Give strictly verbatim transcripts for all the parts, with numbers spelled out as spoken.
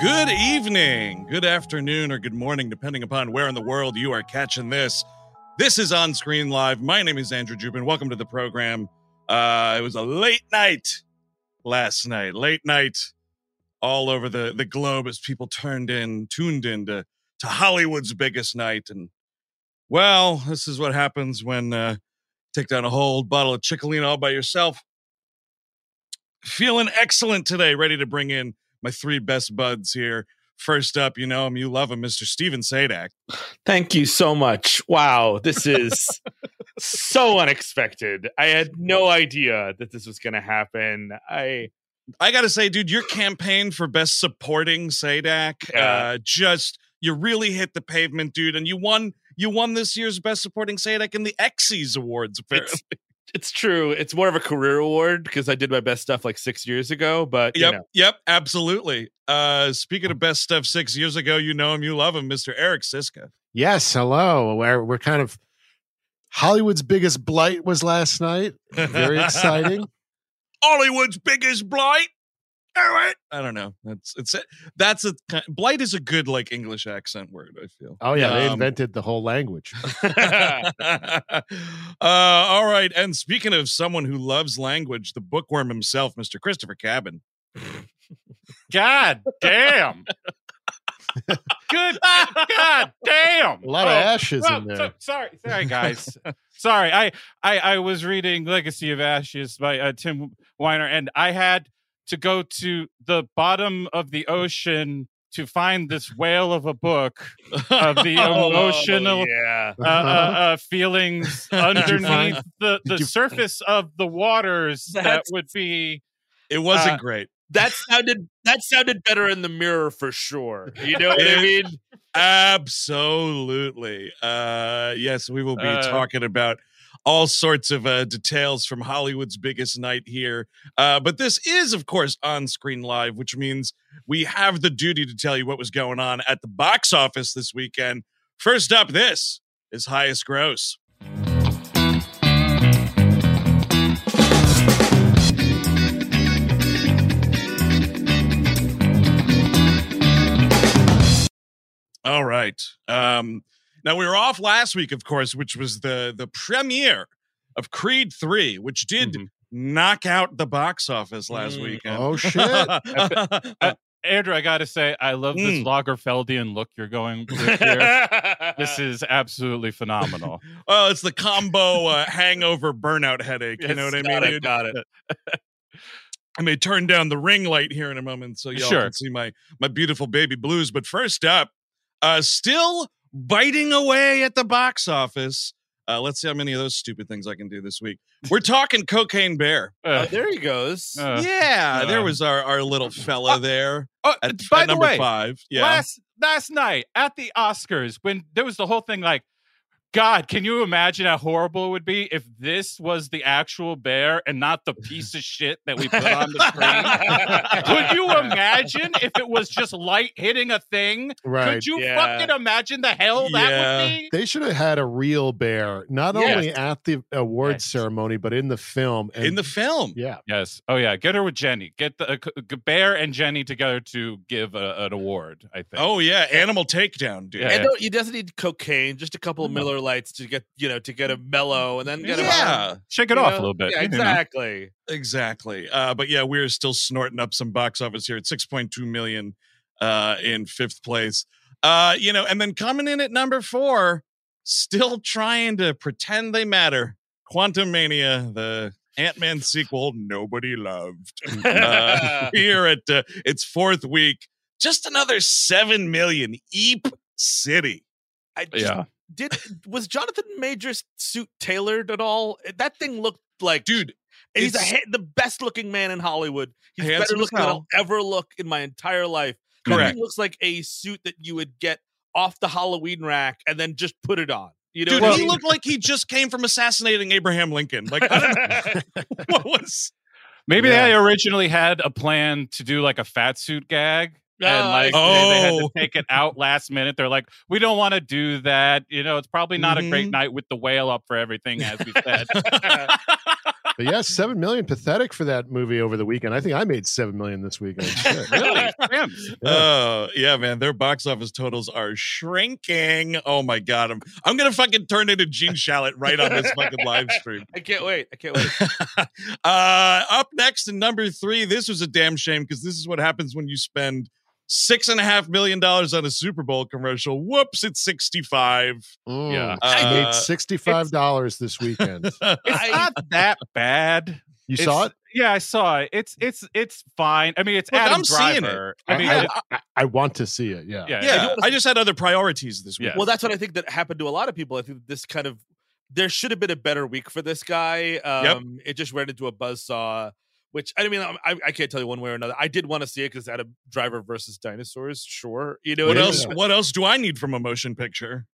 Good evening, good afternoon, or good morning, depending upon where in the world you are catching this. This is On Screen Live. My name is Andrew Jupin. Welcome to the program. Uh, it was a late night last night, late night all over the, the globe as people turned in, tuned in to, to Hollywood's biggest night. And, well, this is what happens when uh, you take down a whole bottle of Ciccolino all by yourself. Feeling excellent today, ready to bring in my three best buds here. First up, you know him, you love him, Mister Steven Sadek. Thank you so much. Wow, this is so unexpected. I had no idea that this was going to happen. I I got to say, dude, your campaign for best supporting Sadek, yeah. uh, just, you really hit the pavement, dude. And you won you won this year's best supporting Sadek in the X S Awards, apparently. It's- It's true. It's more of a career award because I did my best stuff like six years ago. But yep, you know. yep, absolutely. Uh, speaking of best stuff six years ago, you know him, you love him, Mister Eric Siska. Yes, hello. We're we're kind of Hollywood's biggest blight was last night. Very exciting. Hollywood's biggest blight. All right. I don't know. That's it's that's a blight is a good like English accent word, I feel. Oh yeah, um, they invented the whole language. uh, all right. And speaking of someone who loves language, the bookworm himself, Mister Christopher Cabin. God damn. Good God damn. A lot oh, of ashes oh, in there. So, sorry, sorry guys. sorry. I, I I was reading Legacy of Ashes by uh, Tim Weiner, and I had to go to the bottom of the ocean to find this whale of a book of the emotional oh, yeah. uh, uh, uh, feelings underneath the, the surface of the waters. That's, that would be. It wasn't uh, great. That sounded that sounded better in the mirror for sure. You know what I mean? Absolutely. Uh, yes, we will be uh, talking about all sorts of uh, details from Hollywood's biggest night here. Uh, but this is, of course, On Screen Live, which means we have the duty to tell you what was going on at the box office this weekend. First up, this is Highest Gross. All right. Um, Now, we were off last week, of course, which was the, the premiere of Creed three, which did mm-hmm. knock out the box office last mm. weekend. Oh, shit. I, I, Andrew, I got to say, I love mm. this Lagerfeldian look you're going with here. This is absolutely phenomenal. Well, it's the combo uh, hangover burnout headache. You yes, know what I mean? I got it. I may turn down the ring light here in a moment so y'all sure. can see my, my beautiful baby blues. But first up, uh, still... biting away at the box office. Uh, let's see how many of those stupid things I can do this week. We're talking Cocaine Bear. Uh, oh, there he goes. Uh, yeah, uh, there was our, our little fella uh, there uh, at, by at the number way, five. Yeah. Last, last night at the Oscars, when there was the whole thing like, God, can you imagine how horrible it would be if this was the actual bear and not the piece of shit that we put on the screen? Could you imagine if it was just light hitting a thing? Right. Could you yeah. fucking imagine the hell yeah. that would be? They should have had a real bear, not yes. only at the awards yes. ceremony, but in the film. And in the film. Yeah. Yes. Oh, yeah. Get her with Jenny. Get the uh, bear and Jenny together to give a, an award, I think. Oh, yeah. Animal Takedown, dude. Yeah, and yeah. No, he doesn't need cocaine, just a couple of Miller Lights to get you know to get a mellow and then get yeah a, shake it off know? a little bit yeah, exactly exactly uh but yeah we're still snorting up some box office here at six point two million uh in fifth place uh you know and then coming in at number four, still trying to pretend they matter, Quantumania, the Ant-Man sequel nobody loved, uh, here at uh, its fourth week, just another seven million. Eep City. I just, yeah Did was Jonathan Majors' suit tailored at all? That thing looked like, dude, he's a, the best looking man in Hollywood. He's better looking than I'll ever look in my entire life. Correct. That thing looks like a suit that you would get off the Halloween rack and then just put it on. You know, dude, well, he looked like he just came from assassinating Abraham Lincoln. Like, I don't, what was? Maybe yeah. they originally had a plan to do like a fat suit gag. And like oh. they, they had to take it out last minute. They're like, we don't want to do that. You know, it's probably not mm-hmm. a great night with the whale up for everything, as we said. But yes, seven million, pathetic for that movie over the weekend. I think I made seven million this weekend. Really? Yeah. Uh, yeah, man, their box office totals are shrinking. Oh my god, I'm I'm gonna fucking turn into Gene Shalit right on this fucking live stream. I can't wait. I can't wait. uh, up next, in number three, this was a damn shame because this is what happens when you spend Six and a half million dollars on a Super Bowl commercial. Whoops, it's sixty-five. Ooh, yeah, I uh, made sixty-five dollars this weekend. It's not that bad. You it's, saw it? Yeah, I saw it. It's it's it's fine. I mean, it's Look, Adam I'm Driver. Seeing it. I mean, I, I, I, I want to see it. Yeah, yeah. yeah. I just had other priorities this week. Yeah. Well, that's what I think that happened to a lot of people. I think this kind of there should have been a better week for this guy. Um, yep. It just ran into a buzzsaw. Which, I mean, I, I can't tell you one way or another. I did want to see it because Adam Driver versus dinosaurs. Sure, you know what yeah. else? What else do I need from a motion picture?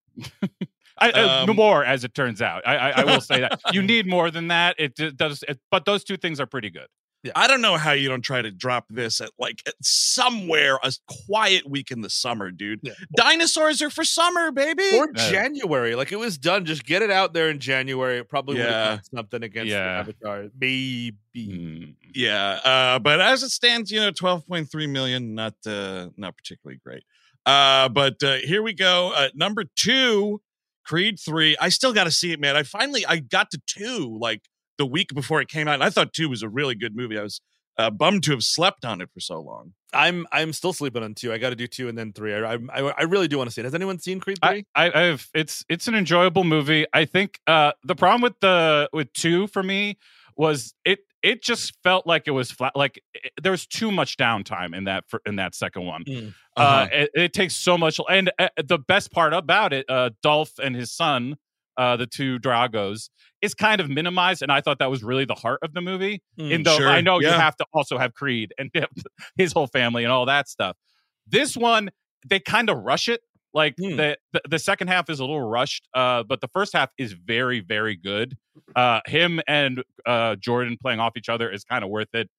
I, um, uh, more, as it turns out. I, I, I will say that you need more than that. It does, it, but those two things are pretty good. Yeah. I don't know how you don't try to drop this at like at somewhere a quiet week in the summer, dude. Yeah. Dinosaurs are for summer, baby, or yeah. January. Like it was done. Just get it out there in January. It probably yeah. would have done something against yeah. the Avatar, maybe. Mm. Yeah, uh, but as it stands, you know, twelve point three million, not uh, not particularly great. Uh, but uh, here we go. Uh, number two, Creed three. I still got to see it, man. I finally I got to two, like. The week before it came out, and I thought two was a really good movie. I was uh, bummed to have slept on it for so long. I'm I'm still sleeping on two. I got to do two and then three. I I, I really do want to see it. Has anyone seen Creed three? I, I, I've it's it's an enjoyable movie. I think uh, the problem with the with two for me was it it just felt like it was flat. Like it, there was too much downtime in that for, in that second one. Mm. Uh-huh. Uh, it, it takes so much, and uh, the best part about it, uh, Dolph and his son. Uh, the two Dragos is kind of minimized, and I thought that was really the heart of the movie. Mm, and though sure. I know yeah. you have to also have Creed and his whole family and all that stuff. This one, they kind of rush it. Like mm. the, the the second half is a little rushed, uh, but the first half is very, very good. Uh, him and uh, Jordan playing off each other is kind of worth it.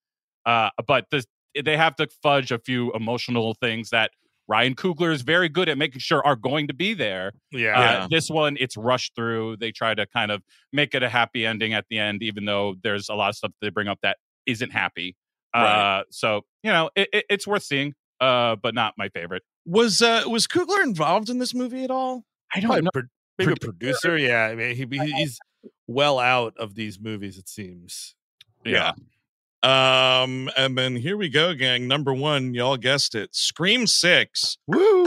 Uh, but this, they have to fudge a few emotional things that Ryan Coogler is very good at making sure are going to be there. Yeah. Uh, yeah. This one, it's rushed through. They try to kind of make it a happy ending at the end, even though there's a lot of stuff they bring up that isn't happy. Right. Uh, so, you know, it, it, it's worth seeing, uh, but not my favorite. Was uh, was Coogler involved in this movie at all? I don't Probably know. Pro- maybe Pro- a producer. Yeah. I mean, he, he's well out of these movies, it seems. Yeah. yeah. Um, and then here we go, gang. Number one, y'all guessed it. Scream six. Woo!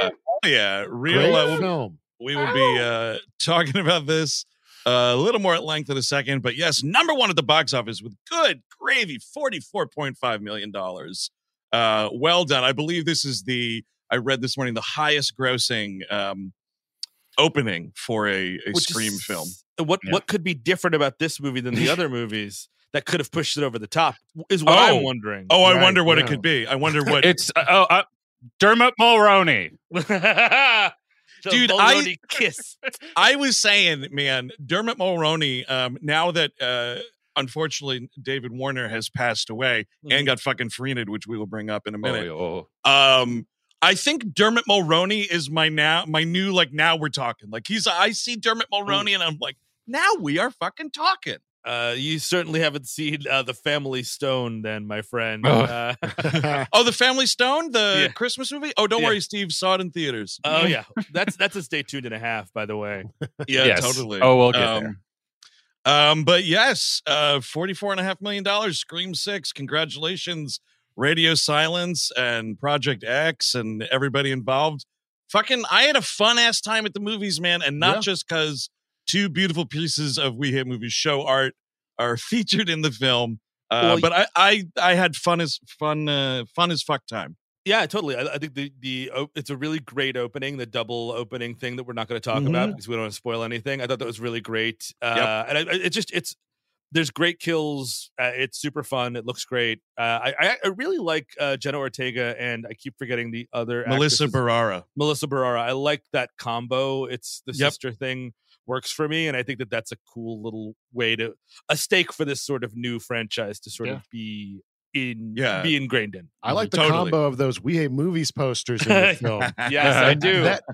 Uh, yeah, real uh, film. We will be uh, talking about this uh, a little more at length in a second. But yes, number one at the box office with good gravy, forty-four point five million dollars. Uh, well done. I believe this is the, I read this morning, the highest grossing um, opening for a, a Scream is, film. What yeah. What could be different about this movie than the other movies? That could have pushed it over the top is what oh. I'm wondering. Oh, I right, wonder what yeah. it could be. I wonder what it's. Uh, oh, uh, Dermot Mulroney, dude. Mulroney I kiss. I was saying, man, Dermot Mulroney. Um, now that uh, unfortunately David Warner has passed away mm-hmm. and got fucking freened, which we will bring up in a minute. Oh, oh. Um, I think Dermot Mulroney is my now my new like now we're talking. Like he's I see Dermot Mulroney mm. and I'm like now we are fucking talking. Uh, you certainly haven't seen uh, The Family Stone, then, my friend. Oh, uh, oh The Family Stone, the yeah. Christmas movie. Oh, don't yeah. worry, Steve saw it in theaters. Oh yeah, that's that's a stay tuned and a half, by the way. Yeah, yes. totally. Oh, we'll get um, there. Um, but yes, uh, forty-four and a half million dollars. Scream Six. Congratulations, Radio Silence and Project X and everybody involved. Fucking, I had a fun ass time at the movies, man, and not yeah. just because. Two beautiful pieces of We Hate Movies show art are featured in the film. Uh, well, but I, I, I had fun as fun, uh, fun as fuck time. Yeah, totally. I, I think the, the, oh, it's a really great opening, the double opening thing that we're not going to talk mm-hmm. about because we don't want to spoil anything. I thought that was really great. Uh, yep. And I, I, it just, it's, there's great kills. Uh, it's super fun. It looks great. Uh, I, I really like uh, Jenna Ortega and I keep forgetting the other. Melissa actresses. Barrera. Melissa Barrera. I like that combo. It's the yep. sister thing. Works for me, and I think that that's a cool little way to a stake for this sort of new franchise to sort yeah. of be in yeah. be ingrained in. I like the totally. combo of those We Hate Movies posters in the film. Yes, I do. That,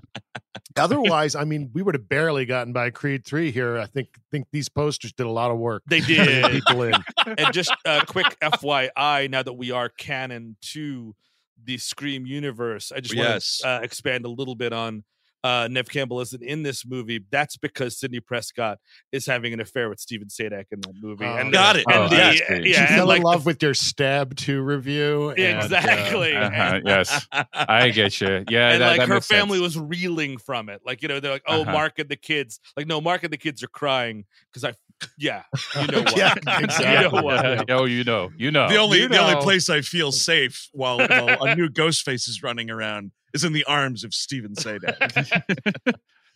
otherwise, I mean, we would have barely gotten by Creed three here. I think think these posters did a lot of work. They did. People in. And just a quick F Y I, now that we are canon to the Scream universe, I just yes. want to uh, expand a little bit on uh, Neve Campbell isn't in this movie. That's because Sidney Prescott is having an affair with Steven Sadek in that movie. Oh, and got the, it. And oh, the, that's yeah, she yeah, fell in like love the, with your Stab two review. And, exactly. Uh, uh-huh, yes, I get you. Yeah, and that, like that her family sense. was reeling from it. Like, you know, they're like, "Oh, uh-huh. Mark and the kids." Like, no, Mark and the kids are crying because I. Yeah, you know what? Yeah, exactly. You know what? Yeah. Oh, you know, you know. The only you know. the only place I feel safe while, while a new Ghostface is running around is in the arms of Steven Sadek.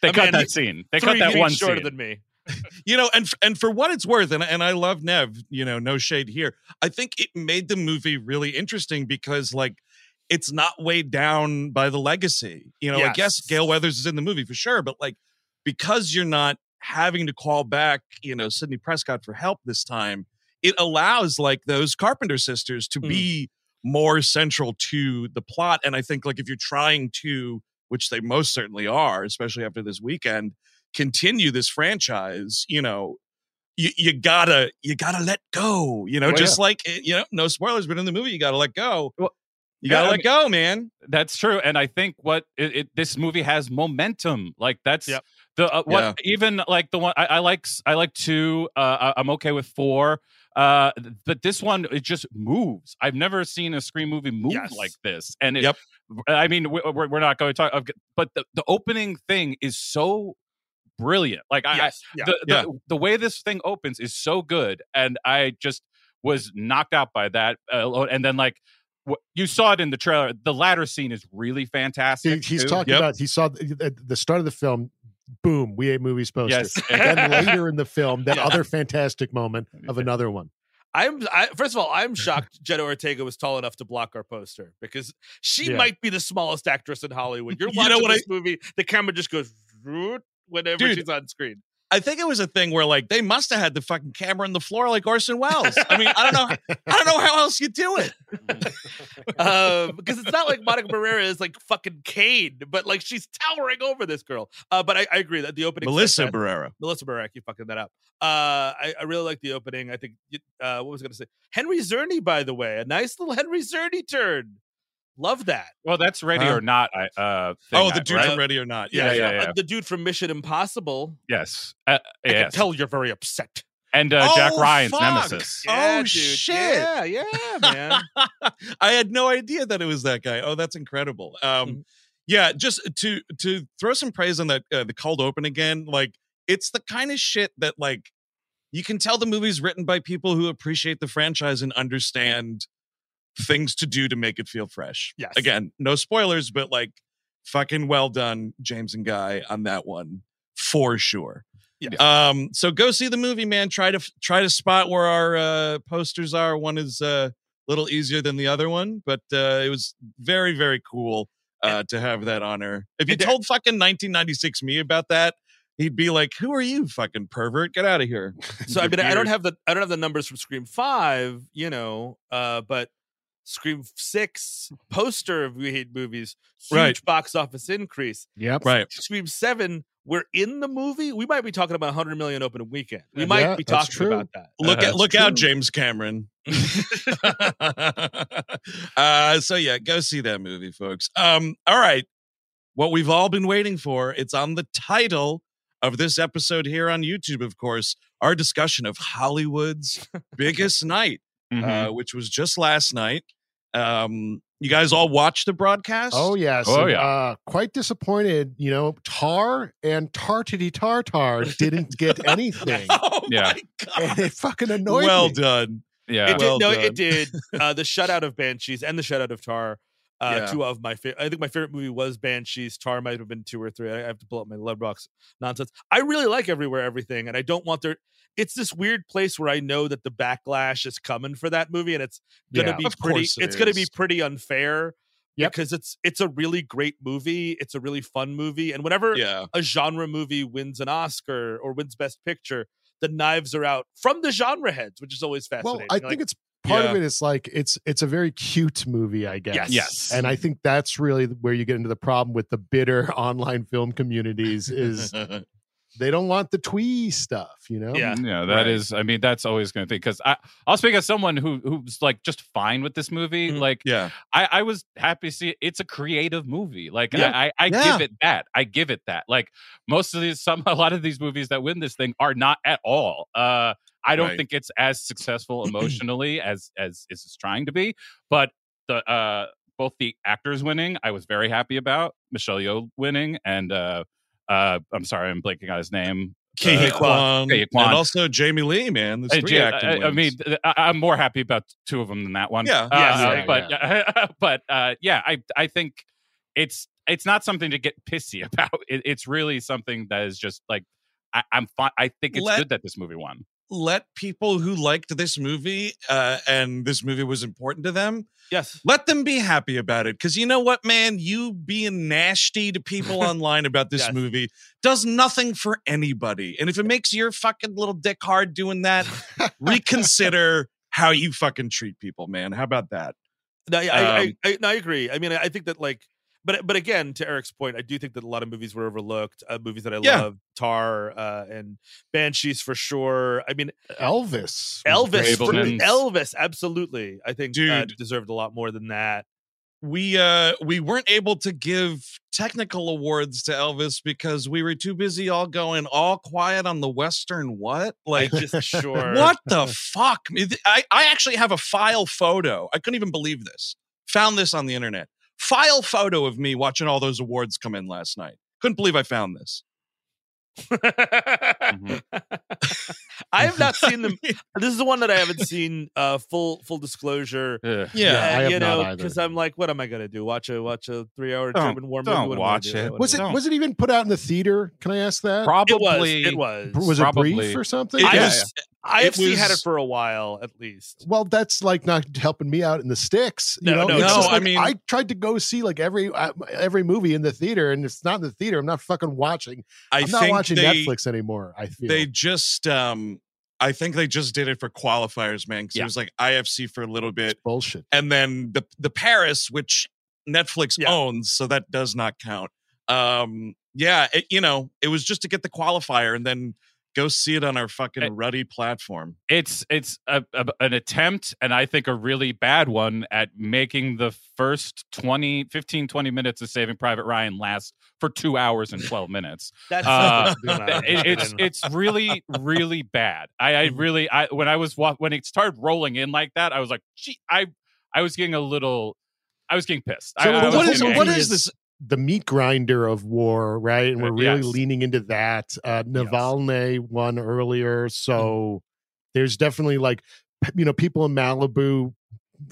They I cut mean, that scene. They cut that one shorter scene. than me. You know, and and for what it's worth, and and I love Nev. You know, no shade here. I think it made the movie really interesting because, like, it's not weighed down by the legacy. You know, yes. I guess Gale Weathers is in the movie for sure, but like because you're not having to call back, you know, Sidney Prescott for help this time, it allows like those Carpenter sisters to mm. be more central to the plot. And I think like if you're trying to, which they most certainly are, especially after this weekend, continue this franchise, you know, you, you gotta you gotta let go, you know, well, just yeah. like, you know, no spoilers, but in the movie you gotta let go. Well, You gotta yeah, let I mean, go, man. That's true, and I think what it, it, this movie has momentum. Like that's yep. the uh, what yeah. even like the one I, I like. I like two. Uh, I'm okay with four, uh, but this one it just moves. I've never seen a Scream movie move yes. like this, and it, yep. I mean we, we're we're not going to talk, but the, the opening thing is so brilliant. Like I, yes. I yeah. The, yeah. the the way this thing opens is so good, and I just was knocked out by that, uh, and then like. You saw it in the trailer. The latter scene is really fantastic. He, he's too. talking yep. about he saw at the start of the film. Boom, We Hate Movies posters. Yes. And then later in the film, that yeah. other fantastic moment of another one. I'm I, first of all, I'm shocked Jenna Ortega was tall enough to block our poster because she yeah. might be the smallest actress in Hollywood. You're watching you know what this I, movie, the camera just goes whenever dude, she's on screen. I think it was a thing where like they must have had the fucking camera on the floor like Orson Welles. I mean, I don't know, I don't know how else you do it. um, because it's not like Monica Barrera is like fucking Kane, but like she's towering over this girl. Uh, but I, I agree that the opening Melissa Barrera, Melissa Barrera, I keep fucking that up. Uh, I, I really like the opening. I think uh, what was I gonna say? Henry Czerny, by the way, a nice little Henry Czerny turn. Love that. Well, that's Ready uh, or Not. I, uh, oh, the dude right? from Ready or Not. Yeah, yeah, yeah, yeah. Uh, the dude from Mission Impossible. Yes. Uh, I yes. can tell you're very upset. And uh, oh, Jack Ryan's fuck. Nemesis. Yeah, oh, dude. shit. Yeah, yeah, man. I had no idea that it was that guy. Oh, that's incredible. Um, mm-hmm. Yeah, just to to throw some praise on that uh, the cold open again, like, it's the kind of shit that, like, you can tell the movie's written by people who appreciate the franchise and understand things to do to make it feel fresh. Yes. Again, no spoilers, but like fucking well done, James and Guy, on that one for sure. Yeah. Um. So go see the movie, man. Try to try to spot where our uh, posters are. One is a uh, little easier than the other one, but uh, it was very very cool uh, to have that honor. If you told fucking nineteen ninety-six me about that, he'd be like, "Who are you, fucking pervert? Get out of here." So I mean, I don't have the I don't have the numbers from Scream five, you know, uh, but. Scream six poster of We Hate Movies, huge right. box office increase. Yep. Right. Scream seven, we're in the movie. We might be talking about one hundred million opening weekend. We might yeah, be talking about that. Look uh, at look true. out, James Cameron. uh, so yeah, go see that movie, folks. Um, all right, what we've all been waiting for. It's on the title of this episode here on YouTube, of course. Our discussion of Hollywood's biggest night, mm-hmm. uh, which was just last night. Um, you guys all watched the broadcast? Oh yes. Oh yeah. Uh, quite disappointed. You know, Tar and Tartity Tartar didn't get anything. oh yeah. my god! And it fucking annoyed well me. Well done. Yeah. It well did, no, done. it did. Uh, the shutout of Banshees and the shutout of Tar. Uh, yeah. Two of my favorite. I think my favorite movie was Banshees. Tar might have been two or three. I have to pull up my love box nonsense. I really like Everywhere Everything, and I don't want there. It's this weird place where I know that the backlash is coming for that movie, and it's gonna yeah, be pretty. It it's is. gonna be pretty unfair yep. because it's it's a really great movie. It's a really fun movie, and whenever yeah. a genre movie wins an Oscar or wins Best Picture, the knives are out from the genre heads, which is always fascinating. Well, I like, think it's Part yeah. of it is like it's it's a very cute movie, I guess. Yes. yes. And I think that's really where you get into the problem with the bitter online film communities is they don't want the twee stuff, you know? Yeah, yeah that right. is. I mean, that's always going to think because I'll speak as someone who who's like just fine with this movie. Mm-hmm. Like, yeah, I, I was happy to see it. It's a creative movie. Like, yeah. I, I, I yeah. give it that. I give it that. Like, most of these, some, a lot of these movies that win this thing are not at all. Uh, I don't right. think it's as successful emotionally as as it's trying to be, but the uh, both the actors winning, I was very happy about. Michelle Yeoh winning and. Uh, Uh, I'm sorry, I'm blanking on his name. Ki-hee Kwan. Uh, and also Jamie Lee, man. There's three uh, I, I mean, I, I'm more happy about two of them than that one. Yeah, uh, yes, uh, yeah but yeah. Uh, but uh, yeah, I I think it's it's not something to get pissy about. It, it's really something that is just like I, I'm fine. I think it's let, good that this movie won. Let people who liked this movie uh, and this movie was important to them. Yes. Let them be happy about it. Because you know what, man? You being nasty to people online about this yes. movie does nothing for anybody. And if it makes your fucking little dick hard doing that, reconsider how you fucking treat people, man. How about that? No, I, um, I, I, no, I agree. I mean, I think that, like, but but again, to Eric's point, I do think that a lot of movies were overlooked. Uh, movies that I yeah. love, Tar uh, and Banshees for sure. I mean, Elvis, Elvis, for, Elvis, absolutely. I think Dude, uh, deserved a lot more than that. We uh, we weren't able to give technical awards to Elvis because we were too busy all going all quiet on the Western. What? Like, just sure. What the fuck? I I actually have a file photo. I couldn't even believe this. Found this on the internet. File photo of me watching all those awards come in last night. Couldn't believe I found this. mm-hmm. I have not seen them. This is the one that I haven't seen. Uh, full full disclosure. Yeah, yeah uh, I you have know, because I'm like, what am I gonna do? Watch a watch a three hour German war movie? Don't watch do? it. Was it don't. was it even put out in the theater? Can I ask that? Probably. It was. It was, was probably. it brief or something? It, I yeah, was, yeah. I F C had it for a while, at least. Well, that's like not helping me out in the sticks. You no, know? no, no like, I mean, I tried to go see like every uh, every movie in the theater, and it's not in the theater. I'm not fucking watching. I I'm not watching they, Netflix anymore. I feel they just, um, I think they just did it for qualifiers, man. Because yeah. it was like I F C for a little bit, it's bullshit, and then the the Paris, which Netflix yeah. owns, so that does not count. Um, yeah, it, you know, it was just to get the qualifier, and then. Go see it on our fucking it, ruddy platform. It's it's a, a, an attempt, and I think a really bad one, at making the first twenty, fifteen, twenty minutes of Saving Private Ryan last for two hours and twelve minutes. That's uh, it, it's it's really really bad. I, I really I when I was when it started rolling in like that, I was like, gee, I I was getting a little, I was getting pissed. So I, I what is what is this? The meat grinder of war, right? And we're really yes. leaning into that. Uh, Navalny yes. won earlier, so there's definitely like, you know, people in Malibu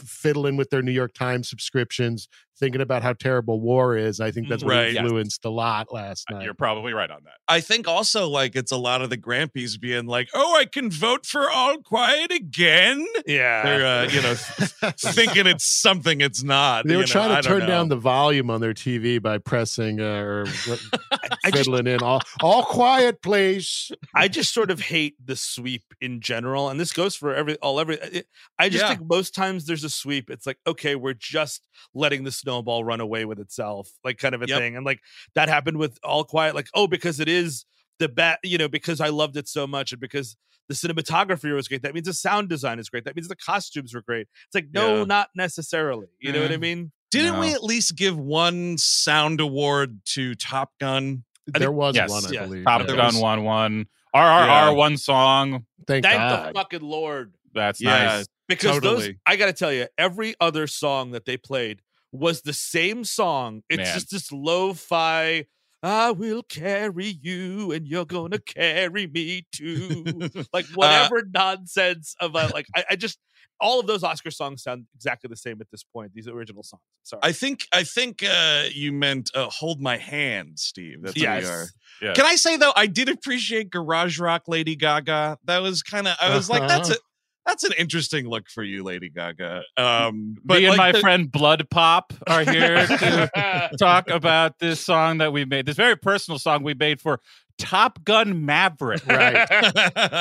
fiddling with their New York Times subscriptions, thinking about how terrible war is. I think that's what right. influenced yes. a lot last night. You're probably right on that. I think also like it's a lot of the Grampies being like, oh, I can vote for All Quiet again. Yeah. They're, uh, you know, thinking it's something it's not. They were you trying know, to I turn down the volume on their T V by pressing uh, or fiddling just, in all, all quiet, please. I just sort of hate the sweep in general. And this goes for every, all, every, it, I just yeah. think most times there's a sweep. It's like, okay, we're just letting the snowball run away with itself, like kind of a yep. thing. And like that happened with All Quiet, like, oh, because it is the bat, you know, because I loved it so much, and because the cinematography was great, that means the sound design is great, that means the costumes were great. It's like, no, yeah. not necessarily. You mm. know what I mean? Didn't no. we at least give one sound award to Top Gun? I there think, was yes, one, I yes. believe. Top yeah. Gun won one. R R R yeah. one song. Thank, Thank God. the fucking Lord. That's yeah, nice. Because totally. those, I gotta tell you, every other song that they played was the same song. It's Man. just this lo-fi, I will carry you and you're gonna carry me too. Like whatever uh, nonsense of a, like, I, I just, all of those Oscar songs sound exactly the same at this point. These original songs. Sorry. I think, I think uh, you meant uh, Hold My Hand, Steve. That's yes. what we are. Yes. Can I say though, I did appreciate Garage Rock Lady Gaga. That was kind of, I was uh-huh. like, that's it. That's an interesting look for you, Lady Gaga. Um, but Me and like my the- friend Blood Pop are here to talk about this song that we made, this very personal song we made for Top Gun Maverick. Right.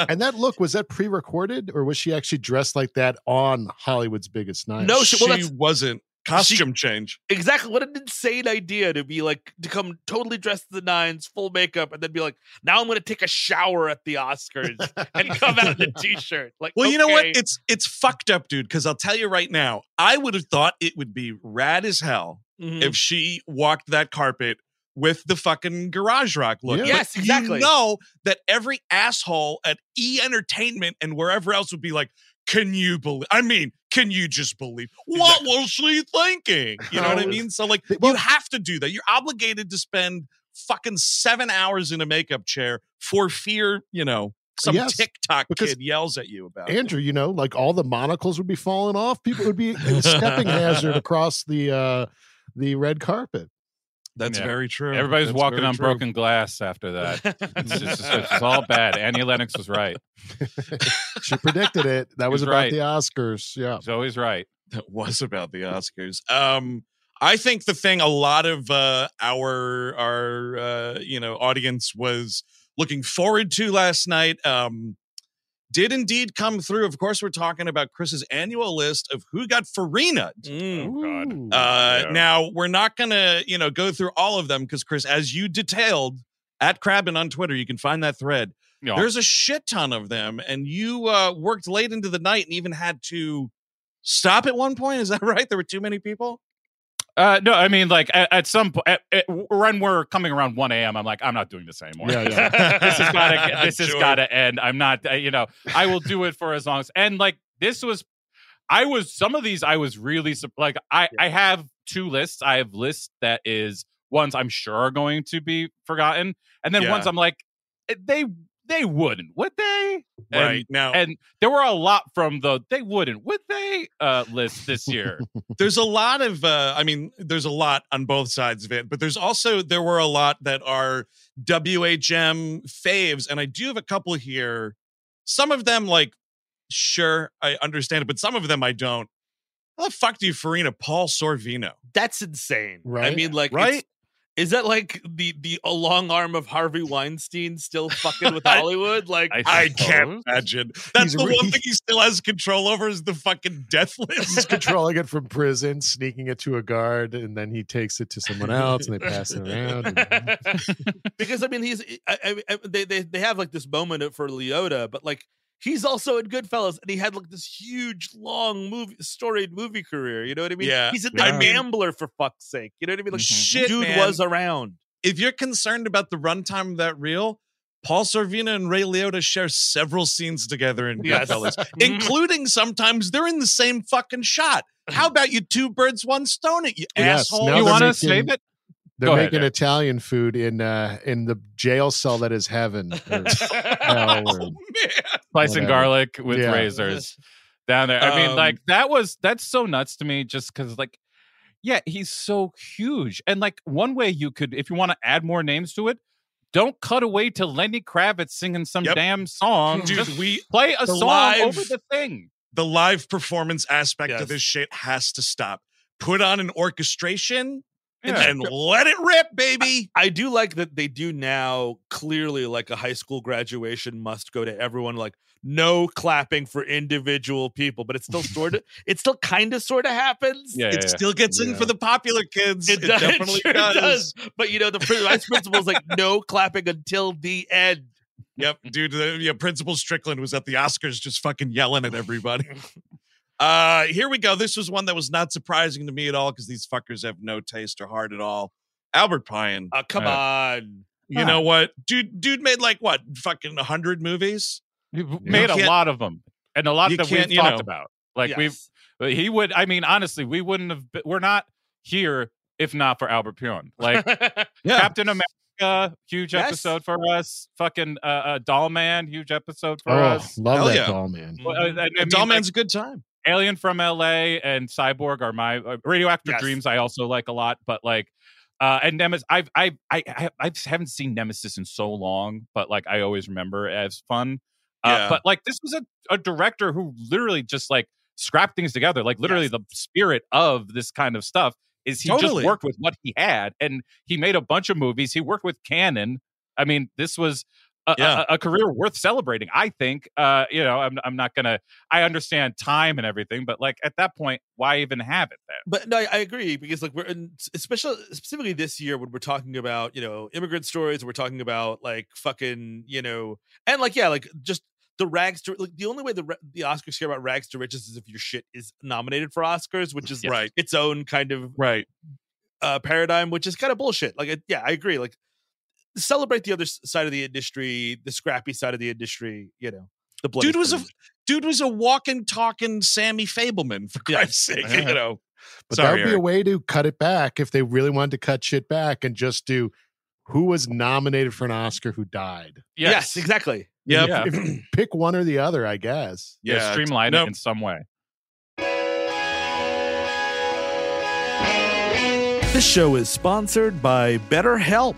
And that look, was that pre-recorded, or was she actually dressed like that on Hollywood's Biggest Night? No, she, well, she wasn't. Costume she, change. Exactly. What an insane idea to be like, to come totally dressed to the nines, full makeup, and then be like, now I'm going to take a shower at the Oscars and come out in a t-shirt. Like, well, okay. You know what? It's, it's fucked up, dude. Cause I'll tell you right now, I would have thought it would be rad as hell mm-hmm. if she walked that carpet with the fucking Garage Rock look. Yeah. Yes, exactly. You know that every asshole at E! Entertainment and wherever else would be like, can you believe? I mean, can you just believe? What exactly. was she thinking? You know what I mean? So, like, well, you have to do that. You're obligated to spend fucking seven hours in a makeup chair for fear, you know, some yes, TikTok kid yells at you about Andrew, it. You know, like, all the monocles would be falling off. People would be a stepping hazard across the, uh, the red carpet. That's yeah. very true. Everybody's That's walking on true. broken glass after that. It's just it's, it's all bad. Annie Lennox was right. She predicted it. That was, was about right. the Oscars. Yeah. She's always right. That was about the Oscars. Um, I think the thing a lot of uh, our our uh, you know audience was looking forward to last night um, did indeed come through. Of course, we're talking about Chris's annual list of who got Farina. Mm. Oh, God. Uh, yeah. Now, we're not going to, you know, go through all of them because, Chris, as you detailed at Crabin on Twitter, you can find that thread. Yeah. There's a shit ton of them. And you uh, worked late into the night and even had to stop at one point. Is that right? There were too many people? Uh, no, I mean, like, at, at some point, when we're coming around one a.m., I'm like, I'm not doing this anymore. Yeah, yeah. This has got to This sure. has got to end. I'm not, uh, you know, I will do it for as long as, and, like, this was, I was, some of these, I was really, like, I, yeah. I have two lists. I have lists that is ones I'm sure are going to be forgotten. And then yeah. ones I'm like, they They wouldn't, would they? And, right now, and there were a lot from the "they wouldn't, would they" uh, list this year. There's a lot of, uh, I mean, there's a lot on both sides of it, but there's also there were a lot that are W H M faves, and I do have a couple here. Some of them, like, sure, I understand it, but some of them I don't. How the fuck do you Farina Paul Sorvino? That's insane, right? I mean, like, right. It's, Is that like the the long arm of Harvey Weinstein still fucking with Hollywood? Like, I, I can't imagine. That's the re- one thing he still has control over is the fucking death list. He's controlling it from prison, sneaking it to a guard, and then he takes it to someone else, and they pass it around. And... because I mean, he's I, I, they they they have like this moment for Liotta, but like. He's also in Goodfellas, and he had like this huge, long, movie, storied movie career. You know what I mean? Yeah. He's in The yeah. Gambler, for fuck's sake. You know what I mean? Like, mm-hmm. shit, dude man. was around. If you're concerned about the runtime of that reel, Paul Sorvino and Ray Liotta share several scenes together in yes. Goodfellas, including sometimes they're in the same fucking shot. How about you two birds, one stone it, you yes. asshole? Now you want to save it? They're Go making ahead, Italian food in uh, in the jail cell that is heaven. Or hell or oh, man. Slicing whatever. garlic with yeah. razors down there. I um, mean, like, that was that's so nuts to me just because, like, yeah, he's so huge. And, like, one way you could, if you want to add more names to it, don't cut away to Lenny Kravitz singing some yep. damn song. Dude, just we play a song live, over the thing. The live performance aspect yes. of this shit has to stop. Put on an orchestration. Yeah. And let it rip, baby. I, I do like that they do now clearly like a high school graduation must go to everyone, like no clapping for individual people, but it's still sort of it still kind of sort of happens. Yeah, it yeah, still gets yeah. in for the popular kids. It, it does, definitely it sure does. does. But you know, the vice principal is like no clapping until the end. Yep, dude. The, yeah, Principal Strickland was at the Oscars just fucking yelling at everybody. Uh, here we go. This was one that was not surprising to me at all because these fuckers have no taste or heart at all. Albert Pyun. Uh, come uh, on. You know what? Dude dude made like what? Fucking one hundred movies? He made a lot of them. And a lot that we've you know, talked about. Like yes. we've, he would, I mean, honestly, we wouldn't have, been, we're not here if not for Albert Pyun. Like yeah. Captain America, huge yes. episode for us. Fucking uh, uh, Doll Man, huge episode for oh, us. Love Hell that yeah. Doll Man. Well, I, I mean, Doll Man's like, a good time. Alien from L A and Cyborg are my uh, Radioactive yes. Dreams. I also like a lot, but like, uh, and Nemesis. I've I I I haven't seen Nemesis in so long, but like I always remember as fun. Uh, yeah. But like this was a, a director who literally just like scrapped things together. Like literally, yes. the spirit of this kind of stuff is he totally. just worked with what he had, and he made a bunch of movies. He worked with Canon. I mean, this was a, yeah. a, a career worth celebrating, I think. Uh, you know, I'm I'm not gonna. I understand time and everything, but like at that point, why even have it then? But no, I agree, because like we're in, especially specifically this year when we're talking about, you know, immigrant stories, we're talking about like fucking, you know, and like yeah, like just. The rags to like the only way the the Oscars care about rags to riches is if your shit is nominated for Oscars, which is yes. right its own kind of right uh, paradigm, which is kind of bullshit. Like, yeah, I agree. Like, celebrate the other side of the industry, the scrappy side of the industry. You know, the dude was a dude was a walking, talking Sammy Fabelman, for Christ's yeah. sake. You know, but that would be a way to cut it back if they really wanted to cut shit back and just do who was nominated for an Oscar who died. Yes, yes exactly. Yep. Yeah, if, pick one or the other, I guess. Yeah, yeah streamline nope. it in some way. This show is sponsored by BetterHelp.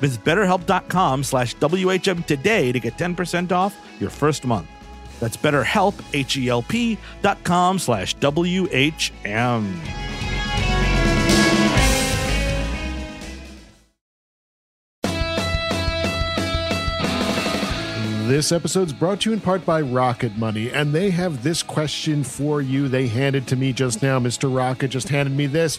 Visit BetterHelp.com slash WHM today to get ten percent off your first month. That's BetterHelp, H E L P dot com slash W H M. This episode is brought to you in part by Rocket Money, and they have this question for you. They handed to me just now. Mister Rocket just handed me this.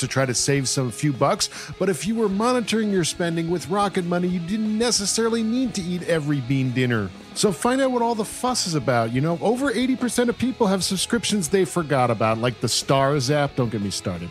to try to save some few bucks, but if you were monitoring your spending with Rocket Money, you didn't necessarily need to eat every bean dinner. So find out what all the fuss is about. You know, over eighty percent of people have subscriptions they forgot about, like the Stars app. Don't get me started.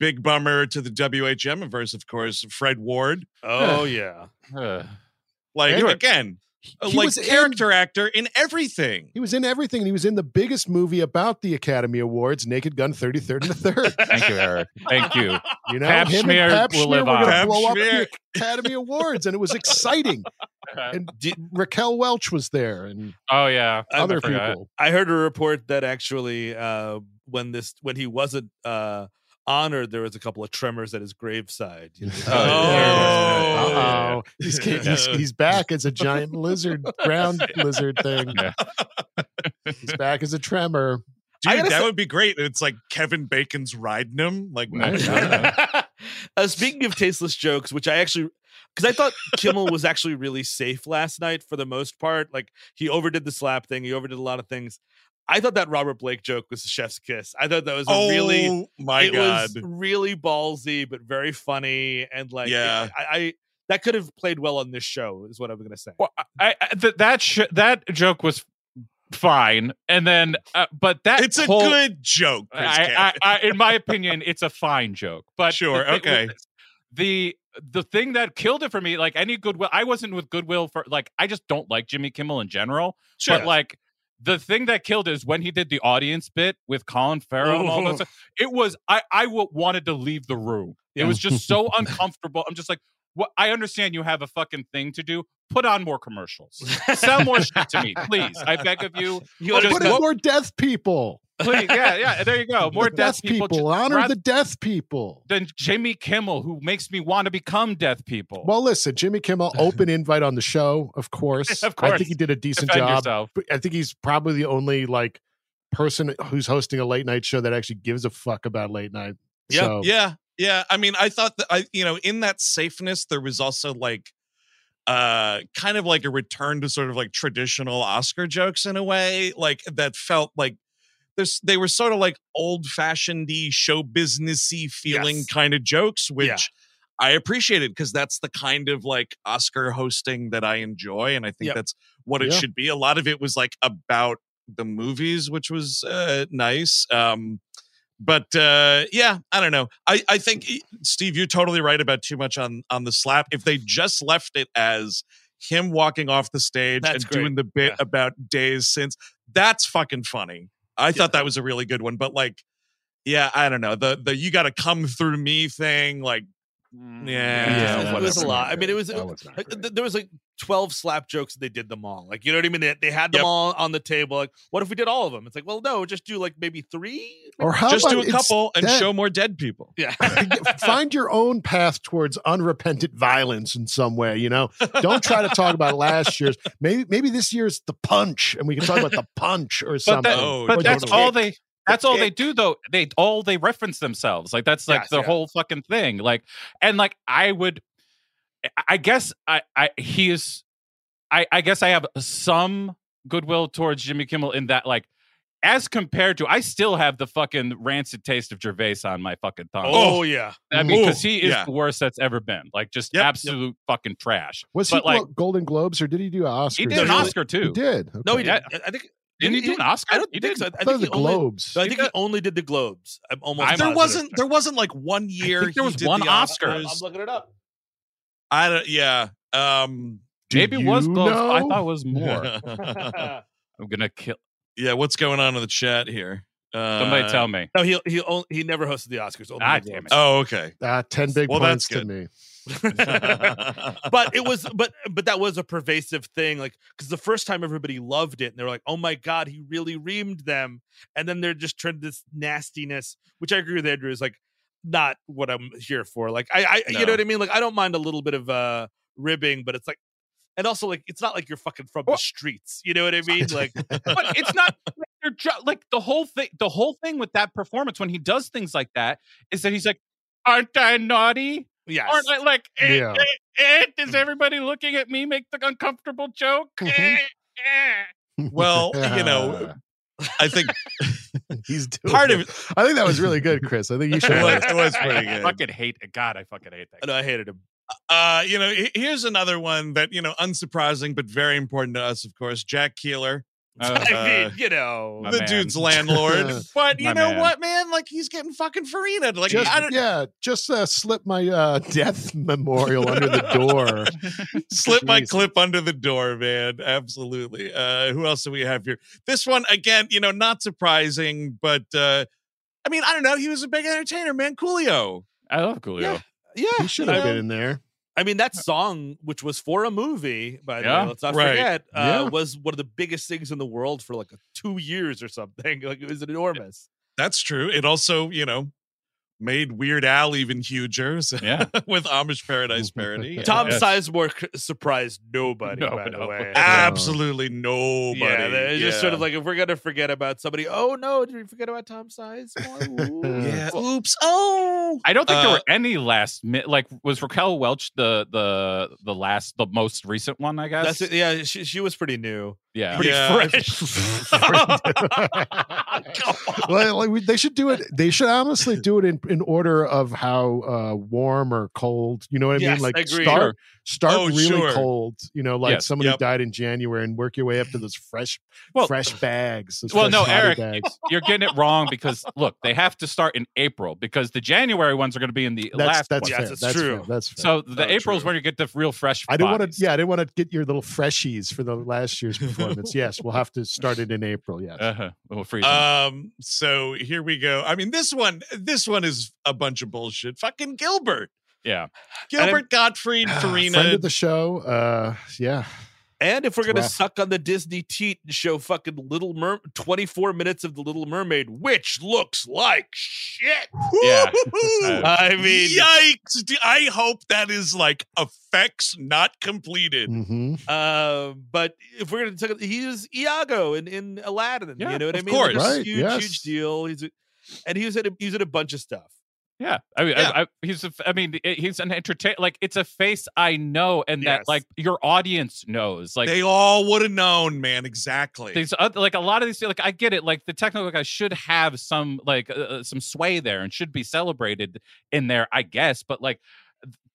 Big bummer to the W H M-verse, of course, Fred Ward. Oh, yeah. Uh, like, anyway, again, he like was character in, actor in everything. He was in everything, and he was in the biggest movie about the Academy Awards, Naked Gun thirty-third and a third. Thank you, Eric. Thank you. You know, Pap him Schmier and Pap will Schmier live were going to blow Schmier. Up at the Academy Awards, and it was exciting. And did, Raquel Welch was there, and oh, yeah. Other I people. I heard a report that actually uh, when this when he wasn't... Uh, honored, there was a couple of tremors at his graveside. You know? Oh, oh. He's, he's, he's back as a giant lizard, ground lizard thing. Yeah. He's back as a tremor. Dude, that say- would be great. It's like Kevin Bacon's riding him. Like, uh, speaking of tasteless jokes, which I actually, because I thought Kimmel was actually really safe last night for the most part. Like, he overdid the slap thing. He overdid a lot of things. I thought that Robert Blake joke was a chef's kiss. I thought that was a oh, really, my it God. was really ballsy, but very funny. And like, yeah. it, I, I, that could have played well on this show, is what I'm going to say. Well, I, I th- that sh- that joke was fine, and then uh, but that it's whole, a good joke. I, I, I, in my opinion, it's a fine joke. But sure, the, okay. It, the the thing that killed it for me, like any Goodwill, I wasn't with Goodwill for like I just don't like Jimmy Kimmel in general. Sure. But like the thing that killed is when he did the audience bit with Colin Farrell and all that stuff. It was I I w- wanted to leave the room. Yeah. It was just so uncomfortable. I'm just like, well, I understand you have a fucking thing to do. Put on more commercials. Sell more shit to me, please. I beg of you. You put in more death people. Please, yeah, yeah. There you go. More death, death people. people. Honor the death people. Than Jimmy Kimmel, who makes me want to become death people. Well, listen, Jimmy Kimmel, open invite on the show, of course. Of course. I think he did a decent Defend job. Yourself. I think he's probably the only like person who's hosting a late night show that actually gives a fuck about late night. Yeah, so. yeah. Yeah, I mean, I thought that, I, you know, in that safeness, there was also like uh, kind of like a return to sort of like traditional Oscar jokes in a way, like that felt like this. They were sort of like old fashioned-y, show businessy feeling yes. kind of jokes, which yeah. I appreciated because that's the kind of like Oscar hosting that I enjoy. And I think yep. that's what it yeah. should be. A lot of it was like about the movies, which was uh, nice. Um But uh, yeah, I don't know. I, I think, Steve, you're totally right about too much on, on the slap. If they just left it as him walking off the stage that's and great. doing the bit yeah. about days since, that's fucking funny. I yeah. thought that was a really good one. But like, yeah, I don't know. The the you got to come through me thing, like, yeah. yeah it was a lot. I mean, it was, was like, there was like twelve slap jokes and they did them all. Like, you know what I mean? They, they had them yep. all on the table. Like, what if we did all of them? It's like, well, no, just do like maybe three. Or how just do a couple and dead. show more dead people. Yeah. Find your own path towards unrepentant violence in some way, you know? Don't try to talk about last year's. Maybe maybe this year's the punch and we can talk about the punch or something. But, that, oh, but that's totally. all they... That's all they do, though. They all they reference themselves. Like, that's like yes, the yeah. whole fucking thing. Like, and like, I would, I guess I, I, he is, I, I guess I have some goodwill towards Jimmy Kimmel in that, like, as compared to, I still have the fucking rancid taste of Gervais on my fucking tongue. Oh, yeah. I mean, because he is yeah. the worst that's ever been. Like, just yep, absolute yep. fucking trash. Was but he like, Golden Globes or did he do an Oscar? He did an Oscar, too. He did. Okay. No, he did. I, I think. Didn't he, he do an Oscar? I don't he think did. so. I, I think the only, Globes. I think he, he only did the Globes. I'm almost. I'm there wasn't. There wasn't like one year. I think there was one Oscar. I'm looking it up. I don't. Yeah. Um, do maybe it was Globes. Know? I thought it was more. I'm gonna kill. Yeah. What's going on in the chat here? Uh, Somebody tell me. No, he he only, he never hosted the Oscars. Only ah, damn it. Oh, okay. Uh, ten big well, points to me. but it was but but that was a pervasive thing, like, because the first time everybody loved it and they were like, oh my god, he really reamed them, and then they're just turned this nastiness, which I agree with Andrew is like not what I'm here for. Like I, I no. you know what I mean, like I don't mind a little bit of uh ribbing, but it's like, and also like it's not like you're fucking from oh. the streets, you know what I mean, like but it's not like, jo- like the whole thing the whole thing with that performance when he does things like that is that he's like, aren't I naughty? Yes. Or like, like eh, yeah. eh, eh, is everybody looking at me make the uncomfortable joke? Eh, eh. Well, you know, I think he's doing part it. of. It. I think that was really good, Chris. I think you should. It was, it was pretty good. I fucking hate it. God, I fucking hate that. No, I hated him. Uh, you know, here's another one that, you know, unsurprising but very important to us, of course. Jack Keeler. Uh, I mean, you know, the man. dude's landlord, but you my know man. what, man? Like, he's getting fucking Farina. Like, just, I don't... yeah, just uh, slip my uh, death memorial under the door. Slip Jeez. my clip under the door, man. Absolutely. Uh, who else do we have here? This one again, you know, not surprising, but uh, I mean, I don't know. He was a big entertainer, man. Coolio. I love Coolio. Yeah, yeah he should have been in there. I mean, that song, which was for a movie, by the yeah, way, let's not right. forget, uh, yeah. was one of the biggest things in the world for like two years or something. Like, it was enormous. That's true. It also, you know, made Weird Al even huger so yeah. with Amish Paradise parody. Tom yes. Sizemore surprised nobody, no, by no. the way. Absolutely nobody. Yeah, it's yeah. just sort of like, if we're going to forget about somebody, oh no, did we forget about Tom Sizemore? yeah. well, Oops. Oh. I don't think uh, there were any last minute. Like, was Raquel Welch the the the last, the most recent one, I guess? That's, yeah, she, she was pretty new. Yeah, pretty yeah. fresh. like, like, they should do it. They should honestly do it in, in order of how uh, warm or cold. You know what I yes, mean? Like agreed. start start oh, really sure. cold. You know, like yes, somebody yep. died in January, and work your way up to those fresh well, fresh bags. Well, fresh no, Eric, bags. you're getting it wrong because look, they have to start in April because the January ones are going to be in the that's, last. That's, yes, that's, that's true. Fair. That's fair. So the oh, April's where you get the real fresh. I didn't want to. Yeah, I didn't want to get your little freshies for the last year's performance. Yes, we'll have to start it in April. Yes. Uh-huh. We'll freeze it. Um, so here we go. I mean, this one, this one is a bunch of bullshit. Fucking Gilbert. Yeah. Gilbert it, Gottfried uh, Farina. Friend of the show. Uh, yeah. And if we're going to suck on the Disney teat and show fucking Little Mer, twenty-four minutes of The Little Mermaid, which looks like shit. Yeah. I mean, yikes. I hope that is like effects not completed. Mm-hmm. Uh, but if we're going to talk, he was Iago in, in Aladdin. Yeah, you know what I mean? Of course. Right. Huge, yes. huge deal. He's a, and he was, at a, he was at a bunch of stuff. Yeah, I mean, yeah. I, I, he's. A, I mean, he's an entertain. Like, it's a face I know, and yes. that like your audience knows. Like, they all would have known, man. Exactly. These other, like a lot of these. Like, I get it. Like, the technical guys should have some like uh, some sway there, and should be celebrated in there, I guess. But like,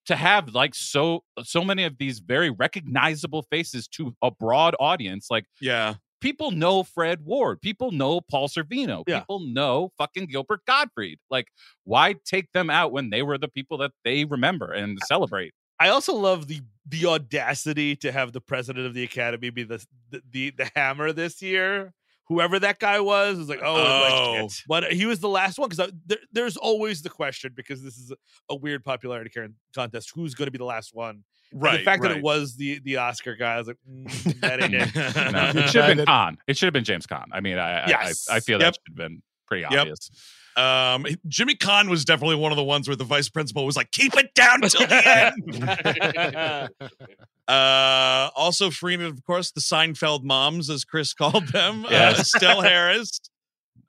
to have like so so many of these very recognizable faces to a broad audience, like yeah. people know Fred Ward. People know Paul Sorvino. Yeah. People know fucking Gilbert Gottfried. Like, why take them out when they were the people that they remember and celebrate? I also love the the audacity to have the president of the Academy be the the, the, the hammer this year. Whoever that guy was, was like, oh, oh. Like, but he was the last one because there, there's always the question because this is a, a weird popularity contest. Who's going to be the last one? Right, the fact right. that it was the the Oscar guy, I was like, mm, that ain't it. No, it should have been Khan. It should have been James Khan. I mean, I yes. I, I feel yep. that should have been pretty obvious. Yep. Um, Jimmy Khan was definitely one of the ones where the vice principal was like, keep it down till the end. uh, also, Farina, of course, the Seinfeld moms, as Chris called them. Yes. Uh, Stell Harris,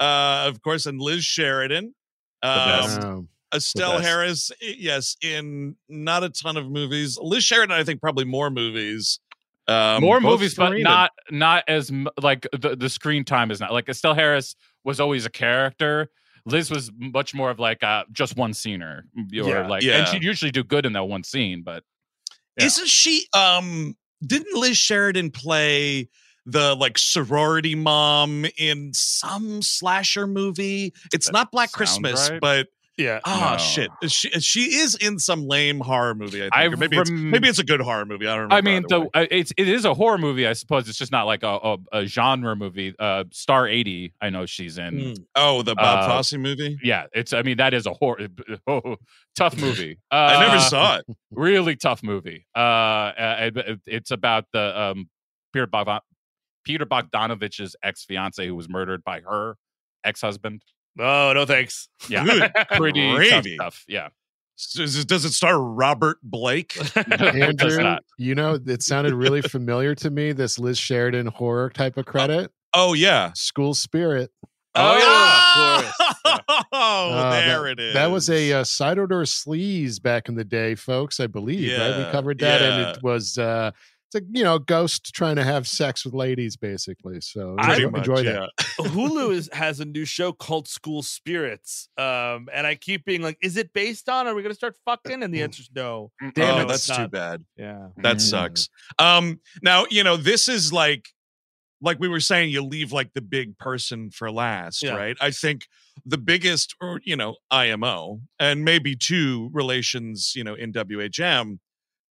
uh, of course, and Liz Sheridan. Um, Estelle Harris, yes, in not a ton of movies. Liz Sheridan, I think, probably more movies. Um, more movies, but not not as, like, the, the screen time is not. Like, Estelle Harris was always a character. Liz was much more of, like, uh, just one scener. Or yeah, like, yeah. And she'd usually do good in that one scene, but... Yeah. Isn't she... Um, didn't Liz Sheridan play... the like sorority mom in some slasher movie? It's that not Black Christmas, right. but yeah. Oh no. shit, she she is in some lame horror movie. I think. I or maybe rem- it's, maybe it's a good horror movie. I don't. Remember I mean, the uh, it's it is a horror movie. I suppose it's just not like a a, a genre movie. Uh, Star eighty. I know she's in. Mm. Oh, the Bob uh, Fosse movie. Yeah, it's. I mean, that is a horror. Oh, tough movie. Uh, I never saw it. Really tough movie. Uh, it, it's about the um, Peter Bob. Peter Bogdanovich's ex-fiance who was murdered by her ex-husband. Oh, no thanks. Yeah. Good pretty tough stuff. Yeah. Does, does it star Robert Blake? Andrew, you know, it sounded really familiar to me, this Liz Sheridan horror type of credit. Oh, oh yeah. School Spirit. Oh, oh yeah. Of course. Yeah. Oh, uh, there that, it is. That was a uh, side order sleaze back in the day, folks, I believe. Yeah. Right? We covered that, yeah. and it was... Uh, Like, you know, ghost trying to have sex with ladies, basically. So I enjoy, much, enjoy yeah. that. Hulu is, has a new show called School Spirits, um, and I keep being like, "Is it based on? Are we going to start fucking?" And the answer is no. Damn, oh, it, that's not. Too bad. Yeah, that mm. sucks. Um, now you know this is like, like we were saying, you leave like the big person for last, yeah. right? I think the biggest, or you know, I M O and maybe two relations, you know, in W H M.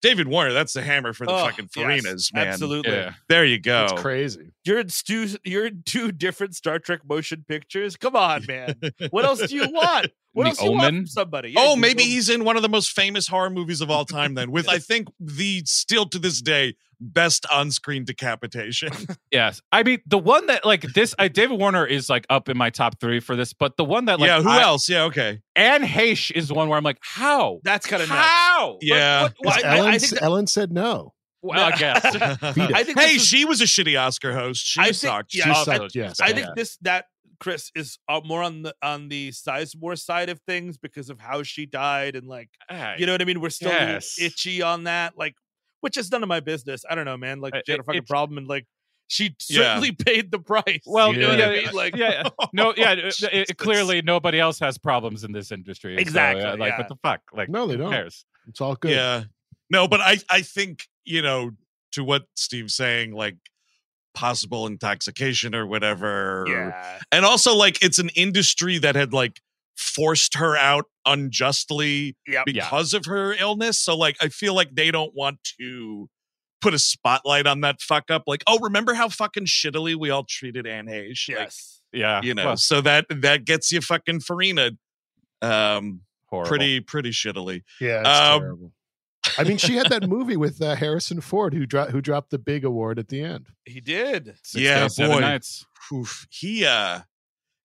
David Warner, that's the hammer for the oh, fucking Farinas, yes, man. Absolutely. Yeah. There you go. It's crazy. You're in, two, you're in two different Star Trek motion pictures. Come on, man. What else do you want? What the else Omen? Do you want from somebody? Yeah, oh, maybe he's in one of the most famous horror movies of all time then with, yes. I think, the still to this day, best on-screen decapitation. Yes. I mean, the one that, like, this, I, David Warner is, like, up in my top three for this, but the one that, like... Yeah, who I, else? Yeah, okay. Anne Heche is the one where I'm like, how? That's kind of nuts. How? Yeah. Like, what, what, I, Ellen, I think that, Ellen said no. Well, I guess. I think hey, was, she was a shitty Oscar host. She I sucked. Think, yeah, she uh, sucked, I, yes. I yeah. think this, that... Chris is uh, more on the on the Sizemore side of things because of how she died and like uh, you know what I mean. We're still yes. itchy on that, like, which is none of my business. I don't know, man. Like, she had a fucking problem and like she certainly yeah. paid the price. Well, you know yeah. what I mean? Like, yeah, yeah. no, yeah, it, it, clearly nobody else has problems in this industry. Exactly. So, yeah, like, yeah. what the fuck? Like, no, they don't. Cares? It's all good. Yeah. No, but I, I think, you know, to what Steve's saying, like, possible intoxication or whatever. Yeah. And also, like, it's an industry that had, like, forced her out unjustly yep. because yeah. of her illness. So, like, I feel like they don't want to put a spotlight on that fuck up. Like, oh, remember how fucking shittily we all treated Anne Heche? Yes. Like, yeah. You know, well, so that that gets you fucking Farina. Um, horrible. Pretty, pretty shittily. Yeah, it's um, terrible. I mean, she had that movie with uh, Harrison Ford, who dropped who dropped the big award at the end. He did. Six yeah, days, boy. Oof. He uh,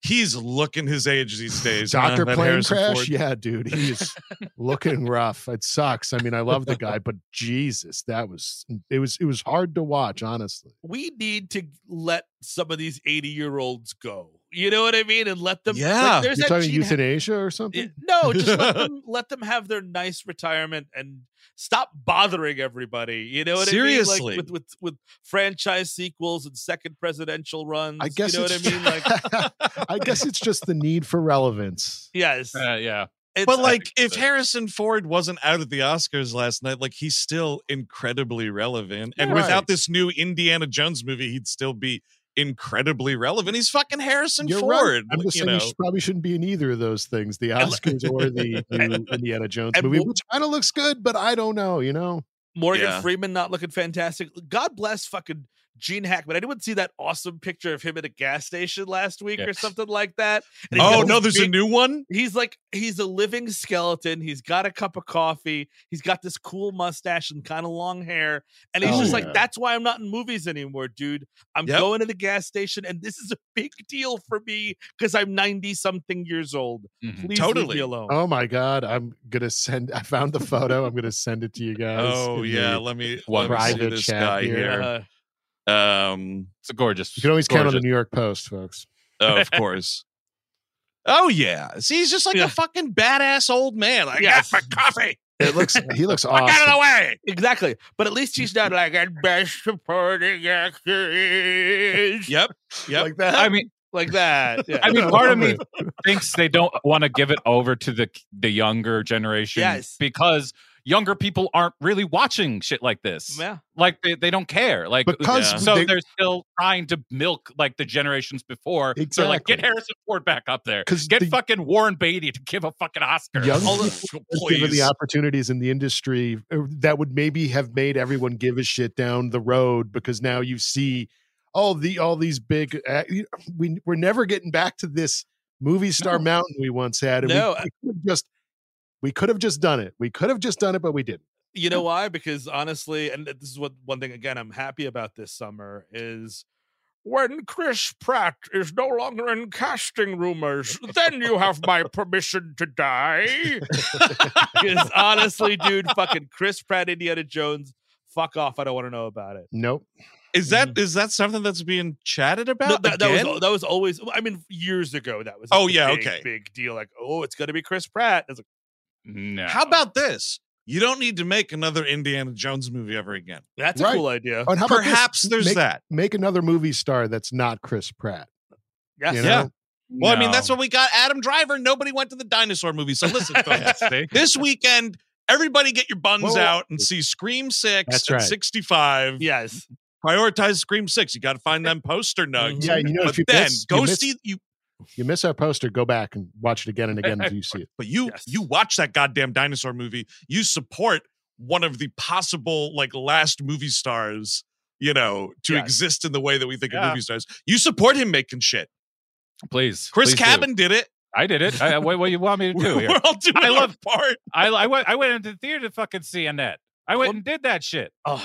he's looking his age these days. Doctor Plane Harrison Crash. Ford. Yeah, dude, he's looking rough. It sucks. I mean, I love the guy, but Jesus, that was it was it was hard to watch. Honestly, we need to let some of these eighty year olds go. You know what I mean? And let them. Yeah. Like, there's You're that talking euthanasia ha- or something? No, just let them let them have their nice retirement and stop bothering everybody. You know what Seriously. I mean? Like with, with with franchise sequels and second presidential runs. I guess you know what I mean? Like, I guess it's just the need for relevance. Yes. Uh, yeah. It's, but like, if so. Harrison Ford wasn't out at the Oscars last night, like, he's still incredibly relevant. Yeah, and right. without this new Indiana Jones movie, he'd still be incredibly relevant. He's fucking Harrison You're Ford. Right. I'm just you saying know. You probably shouldn't be in either of those things, the Oscars or the new Indiana Jones movie, we'll, which kind of looks good, but I don't know, you know? Morgan yeah. Freeman not looking fantastic. God bless fucking Gene Hackman. I didn't see that awesome picture of him at a gas station last week yeah. or something like that. And oh, no, there's big, a new one? He's like, he's a living skeleton. He's got a cup of coffee. He's got this cool mustache and kind of long hair. And he's oh, just yeah. like, that's why I'm not in movies anymore, dude. I'm yep. going to the gas station, and this is a big deal for me because I'm ninety-something years old. Mm-hmm. Please totally. Leave me alone. Oh, my God. I'm going to send, I found the photo. I'm going to send it to you guys. Oh, yeah. Let me, let me see this guy here. here. Uh, Um, it's a gorgeous. You can always gorgeous. count on the New York Post, folks. Oh, of course. Oh yeah, see, he's just like yeah. a fucking badass old man. I yes. got my coffee. It looks. He looks awesome. I got it away exactly. But at least he's not like a best supporting actress. Yep. Yep. Like that. I mean, like that. Yeah. I mean, part of me thinks they don't want to give it over to the the younger generation. Yes. Because younger people aren't really watching shit like this. Yeah. Like they, they don't care. Like because yeah. so they, they're still trying to milk like the generations before. Exactly. So they're like, get Harrison Ford back up there. Get the, fucking Warren Beatty to give a fucking Oscar. Young people are given the opportunities in the industry that would maybe have made everyone give a shit down the road, because now you see all the all these big uh, we we're never getting back to this movie star no. mountain we once had. And no. we, we just We could have just done it. We could have just done it, but we didn't. You know why? Because honestly, and this is what one thing, again, I'm happy about this summer is when Chris Pratt is no longer in casting rumors, then you have my permission to die. Because honestly, dude, fucking Chris Pratt, Indiana Jones, fuck off. I don't want to know about it. Nope. Is that is that something that's being chatted about? No, that, that, was, that was always, I mean, years ago, that was oh, a yeah, big, okay. big deal. Like, oh, it's going to be Chris Pratt. It's like, no. How about this? You don't need to make another Indiana Jones movie ever again. That's right. a cool idea. And how Perhaps about there's make, that. Make another movie star that's not Chris Pratt. Yes. You know? Yeah. Well, no. I mean, that's what we got. Adam Driver. Nobody went to the dinosaur movie. So listen, this weekend, everybody get your buns Whoa. out and see Scream six that's at right. sixty-five. Yes. Prioritize Scream six. You got to find them poster nugs. Yeah, you know, but if you then miss, go you miss- see you. You miss our poster, go back and watch it again and again until you see it. But you yes. you watch that goddamn dinosaur movie. You support one of the possible like last movie stars, you know, to yes. exist in the way that we think yeah. of movie stars. You support him making shit. Please. Chris please Cabin do. did it. I did it. I, what do you want me to do here? We're all doing I love part. I, I, went, I went into the theater to fucking see Annette. I went well, and did that shit. Oh,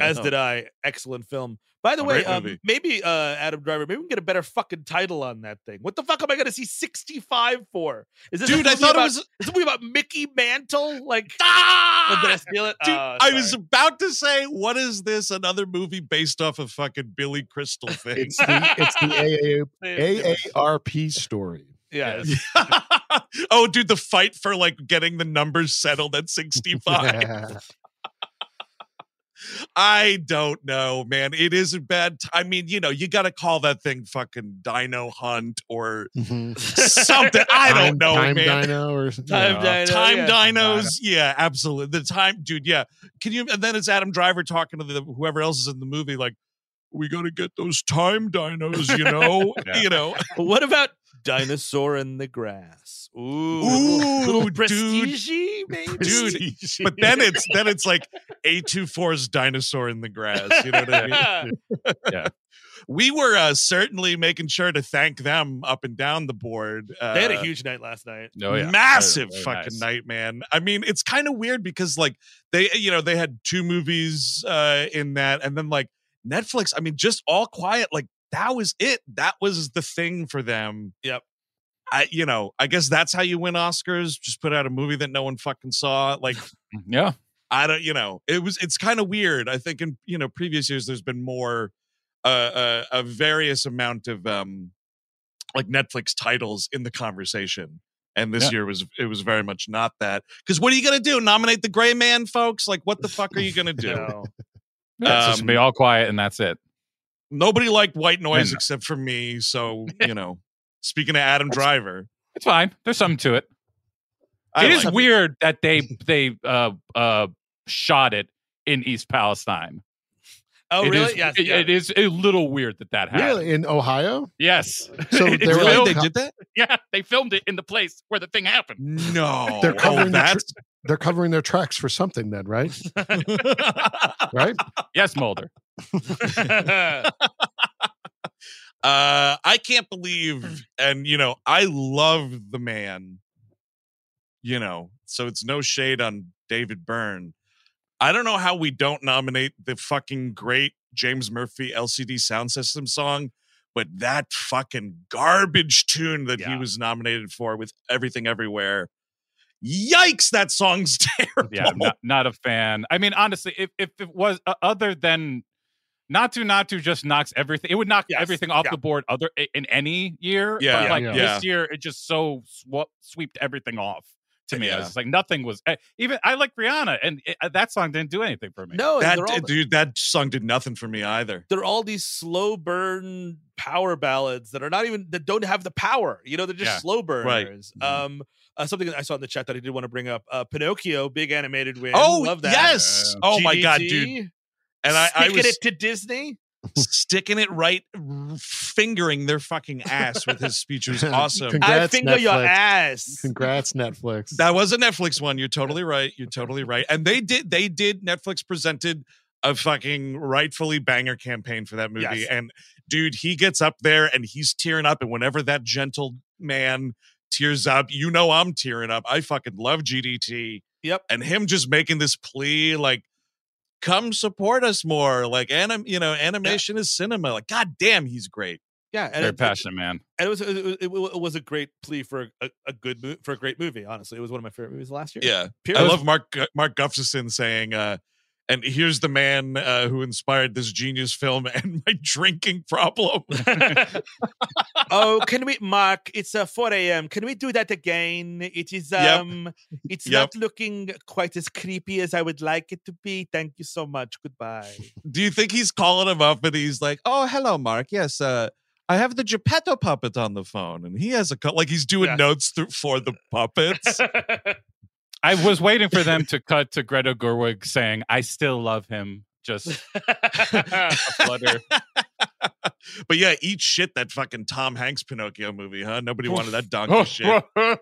as did I. Excellent film. By the way, um, maybe uh, Adam Driver, maybe we can get a better fucking title on that thing. What the fuck am I going to see sixty-five for? Is this dude, I thought about, it was... Is this a movie about Mickey Mantle? Like, ah! Did I steal it? Dude, oh, I was about to say, what is this? Another movie based off of fucking Billy Crystal thing. It's the, it's the A A R P story. Yeah. Oh, dude, the fight for like getting the numbers settled at sixty-five. Yeah. I don't know, man. It is a bad. T- I mean, you know, you got to call that thing fucking Dino Hunt or mm-hmm. something. I don't time, know, time man. Dino or, time know. Dino, time yeah. dinos. Yeah, absolutely. The time, dude. Yeah. Can you? And then it's Adam Driver talking to the whoever else is in the movie, like, we got to get those time dinos, you know, yeah. you know. But what about Dinosaur in the Grass? Ooh, Ooh Prestige, dude. Maybe? Dude. But then it's then it's like A twenty-four's Dinosaur in the Grass. You know what I mean? Yeah. yeah. We were uh, certainly making sure to thank them up and down the board. Uh, they had a huge night last night. No, oh, yeah. Massive very, very fucking nice. night, man. I mean, it's kind of weird because like they, you know, they had two movies uh, in that, and then like Netflix, I mean, just All Quiet, like that was it. That was the thing for them. Yep. I, you know, I guess that's how you win Oscars. Just put out a movie that no one fucking saw. Like, yeah, I don't, you know, it was, it's kind of weird. I think in, you know, previous years, there's been more, uh, a, a various amount of, um, like Netflix titles in the conversation. And this yeah. year was, it was very much not that. Cause what are you going to do? Nominate the Gray Man, folks? Like, what the fuck are you going to do? no. Yeah, it's um, just be all quiet and that's it. Nobody liked White Noise except for me. So, you know, speaking of Adam Driver, it's fine. There's something to it. I it like is weird it. that they they uh, uh, shot it in East Palestine. Oh, it really? Is, yes, it, yeah. it is a little weird that that happened. Really? In Ohio? Yes. So they, were like, they did that? Yeah, they filmed it in the place where the thing happened. No. They're covering oh, that. Tr- they're covering their tracks for something then, right? right? Yes, Mulder. uh, I can't believe, and you know, I love the man, you know, so it's no shade on David Byrne. I don't know how we don't nominate the fucking great James Murphy L C D Sound System song, but that fucking garbage tune that yeah. he was nominated for with Everything Everywhere. Yikes, that song's terrible. Yeah, I'm not, not a fan. I mean, honestly, if, if it was uh, other than Natu Natu just knocks everything, it would knock yes. everything off yeah. the board other in any year. Yeah, but like yeah. this year, it just so sw- swept everything off. To me, yeah. I was just like, nothing was even. I like Rihanna, and it, uh, that song didn't do anything for me. No, that all, dude, that song did nothing for me either. They're all these slow burn power ballads that are not even that don't have the power. You know, they're just yeah. slow burners. Right. Um, uh, something that I saw in the chat that I did want to bring up: uh, Pinocchio, big animated win. Oh, love that. Yes. Uh, oh G D T, my god, dude. And I, I was sticking it to Disney. Sticking it right, fingering their fucking ass with his speech was awesome. Congrats, I finger Netflix. Your ass. Congrats, Netflix. That was a Netflix one. You're totally right. You're totally right. And they did. They did. Netflix presented a fucking rightfully banger campaign for that movie. Yes. And dude, he gets up there and he's tearing up. And whenever that gentle man tears up, you know I'm tearing up. I fucking love G D T. Yep. And him just making this plea like, come support us more, like anim, you know, animation yeah. is cinema. Like, goddamn, he's great. Yeah, and very passionate, man. And it was it, it, it was a great plea for a, a good mo- for a great movie. Honestly, it was one of my favorite movies last year. Yeah, period. I love Mark Mark Gustafson saying, uh, "And here's the man uh, who inspired this genius film and my drinking problem." Oh, can we, Mark? It's uh, four a.m. Can we do that again? It is um, yep. it's yep. not looking quite as creepy as I would like it to be. Thank you so much. Goodbye. Do you think he's calling him up and he's like, "Oh, hello, Mark. Yes, uh, I have the Geppetto puppet on the phone, and he has a co-. like he's doing yeah. notes through for the puppets." I was waiting for them to cut to Greta Gerwig saying, "I still love him." Just a flutter. But yeah, eat shit, that fucking Tom Hanks Pinocchio movie, huh? Nobody wanted that donkey shit. There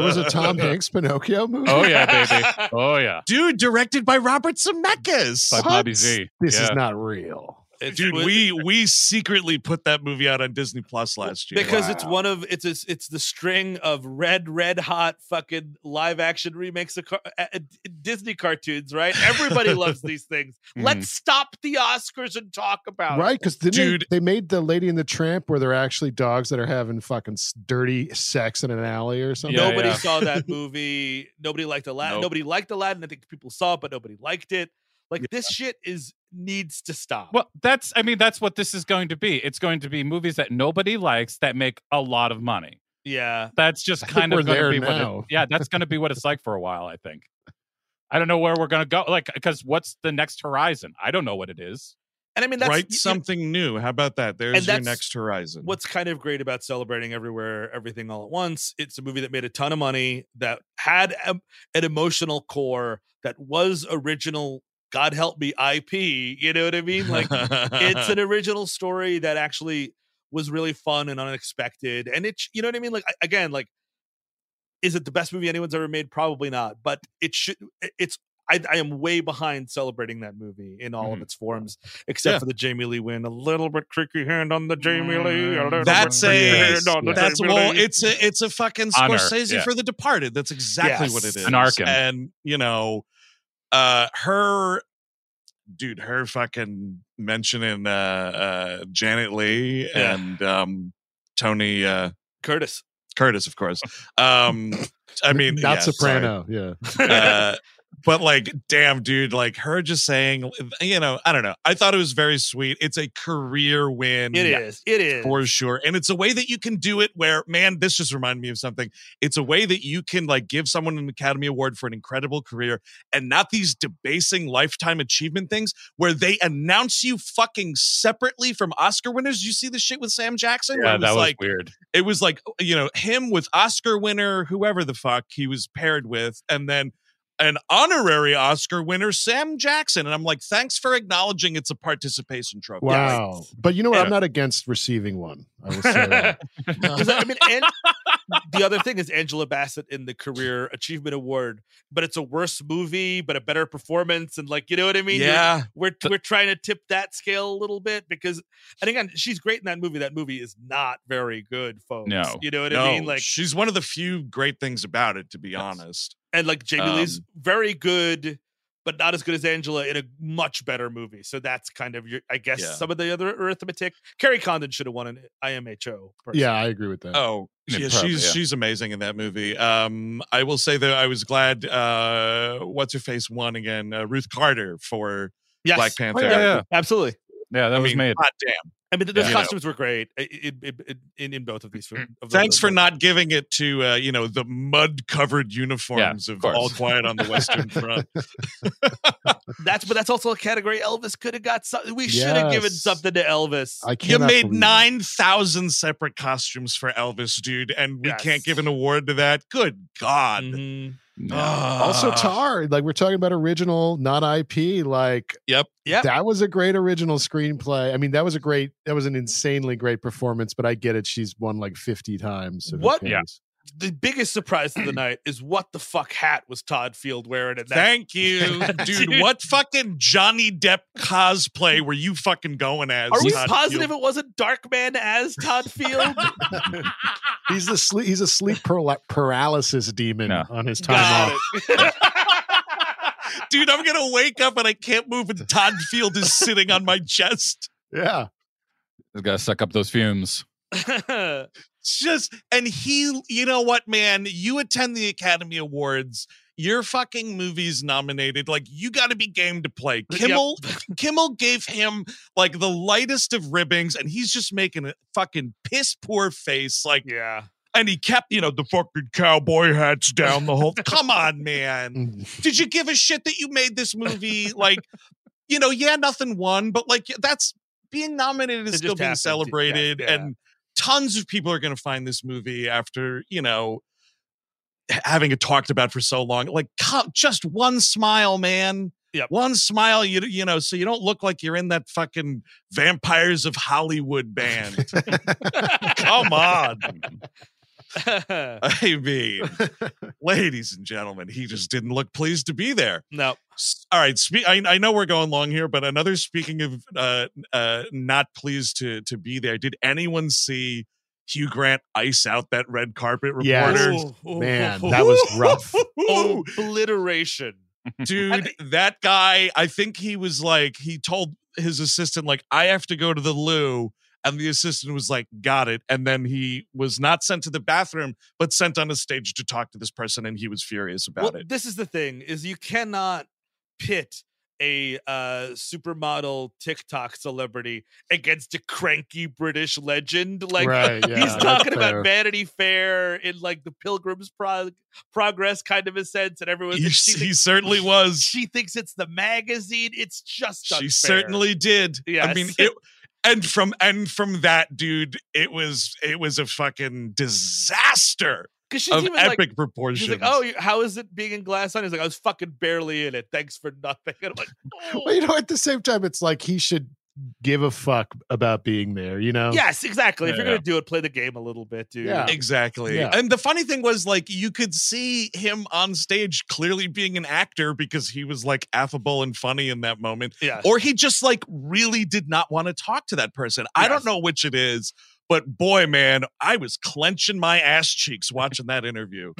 was a Tom Hanks Pinocchio movie? Oh yeah, baby. Oh yeah. Dude, directed by Robert Zemeckis. By Bobby Z. This yeah. is not real. It's Dude, with, we we secretly put that movie out on Disney Plus last year because wow. it's one of it's a, it's the string of red red hot fucking live action remakes of car, uh, Disney cartoons. Right, everybody loves these things. Mm. Let's stop the Oscars and talk about right, because dude, they, they made the Lady and the Tramp where they're actually dogs that are having fucking dirty sex in an alley or something. Yeah, nobody yeah. saw that movie. Nobody liked Aladdin. Nope. Nobody liked Aladdin. I think people saw it, but nobody liked it. Like yeah. this shit is needs to stop. Well, that's I mean, that's what this is going to be. It's going to be movies that nobody likes that make a lot of money. Yeah. That's just kind of going to be what it, yeah, that's going to be what it's like for a while, I think. I don't know where we're going to go. Like, because what's the next horizon? I don't know what it is. And I mean, that's, write something you, new. How about that? There's your next horizon. What's kind of great about Celebrating Everywhere, Everything All at Once. It's a movie that made a ton of money, that had a, an emotional core, that was original. God help me, I P. You know what I mean? Like, it's an original story that actually was really fun and unexpected. And it, you know what I mean? Like, again, like, is it the best movie anyone's ever made? Probably not. But it should. It's. I, I am way behind celebrating that movie in all mm. of its forms, except yeah. for the Jamie Lee win. A little bit creaky hand on the Jamie Lee. A that's a the that's Jamie well, Lee. It's a it's a fucking Scorsese yeah. for The Departed. That's exactly yes. what it is. An Arkin. And you know, uh, her dude, her fucking mentioning uh, uh, Janet Leigh yeah. and um, Tony uh, Curtis. Curtis, of course. Um, I mean, not yeah, Soprano. Sorry. Yeah. Uh, but like, damn, dude, like her just saying, you know, I don't know. I thought it was very sweet. It's a career win. It is. It is. For sure. And it's a way that you can do it where, man, this just reminded me of something. It's a way that you can like give someone an Academy Award for an incredible career and not these debasing lifetime achievement things where they announce you fucking separately from Oscar winners. You see the shit with Sam Jackson? Yeah, it was that was like, weird. It was like, you know, him with Oscar winner, whoever the fuck he was paired with. And then an honorary Oscar winner, Sam Jackson. And I'm like, thanks for acknowledging it's a participation trophy. Wow. Like, but you know what? Yeah. I'm not against receiving one. I will say that. I mean, and the other thing is Angela Bassett in the Career Achievement Award, but it's a worse movie, but a better performance. And like, you know what I mean? Yeah. We're, we're, we're trying to tip that scale a little bit because, and again, she's great in that movie. That movie is not very good, folks. No. You know what no. I mean? Like, she's one of the few great things about it, to be yes. honest. And like Jamie um, Lee's very good, but not as good as Angela in a much better movie. So that's kind of your, I guess, yeah. some of the other arithmetic. Carrie Condon should have won an I M H O. Person. Yeah, I agree with that. Oh, yeah, yeah, probably, she's yeah. she's amazing in that movie. Um, I will say that I was glad. Uh, what's her face won again? Uh, Ruth Carter for yes. Black Panther. Oh, yeah, yeah. Absolutely. Yeah, that I was mean, made. God damn. I mean, the, the yeah, costumes you know. were great in, in, in, in both of these films. Thanks for not giving it to, uh, you know, the mud-covered uniforms yeah, of, of All Quiet on the Western Front. That's, but that's also a category Elvis could have got. Some, we yes. should have given something to Elvis. I you made nine thousand separate costumes for Elvis, dude, and we yes. can't give an award to that? Good God. Mm-hmm. No. Uh, also Tar, like we're talking about original, not I P, like yep yep that was a great original screenplay. I mean, that was a great that was an insanely great performance, but I get it, she's won like fifty times. So what yeah. the biggest surprise of the night is what the fuck hat was Todd Field wearing in that. Thank you. Dude, dude, what fucking Johnny Depp cosplay were you fucking going as? Are we Todd positive Field? It wasn't Darkman as Todd Field? He's the sleep. He's a sleep paralysis demon no. on his time off. Dude, I'm gonna wake up and I can't move, and Todd Field is sitting on my chest. Yeah, I've got to suck up those fumes. Just and he, you know what, man? You attend the Academy Awards. Your fucking movie's nominated. Like, you got to be game to play. Kimmel, yep. Kimmel gave him like the lightest of ribbings, and he's just making a fucking piss poor face. Like, yeah. And he kept, you know, the fucking cowboy hats down the whole. Come on, man. Did you give a shit that you made this movie? Like, you know, yeah, nothing won, but like that's being nominated is it still being celebrated, to, yeah, yeah. and tons of people are going to find this movie after, you know, having it talked about for so long. Like, just one smile, man. Yeah, one smile, you you know, so you don't look like you're in that fucking Vampires of Hollywood band. Come on. I mean, ladies and gentlemen, he just didn't look pleased to be there. No. All right. Spe- I, I know we're going long here, but another, speaking of uh, uh, not pleased to, to be there, did anyone see Hugh Grant ice out that red carpet reporter? Yes. Ooh, man, ooh, that was rough. Ooh, obliteration. Dude, that guy, I think he was like, he told his assistant, like, I have to go to the loo. And the assistant was like, got it. And then he was not sent to the bathroom, but sent on a stage to talk to this person. And he was furious about well, it. This is the thing, is you cannot pit a uh, supermodel TikTok celebrity against a cranky British legend. Like, right, yeah, he's talking fair. about Vanity Fair in like the Pilgrim's prog- Progress kind of a sense, and everyone he, she thinks, he certainly was. She thinks it's the magazine. It's just unfair. She certainly did. Yes. I mean, it, and from and from that dude, it was it was a fucking disaster. She's of even epic like, proportions. She's like, oh, how is it being in Glass On? He's like, I was fucking barely in it. Thanks for nothing. And I'm like, oh. Well, you know, at the same time, it's like he should give a fuck about being there, you know? Yes, exactly. Yeah. If you're going to do it, play the game a little bit, dude. Yeah. Exactly. Yeah. And the funny thing was, like, you could see him on stage clearly being an actor because he was, like, affable and funny in that moment. Yes. Or he just, like, really did not want to talk to that person. Yes. I don't know which it is. But boy, man, I was clenching my ass cheeks watching that interview.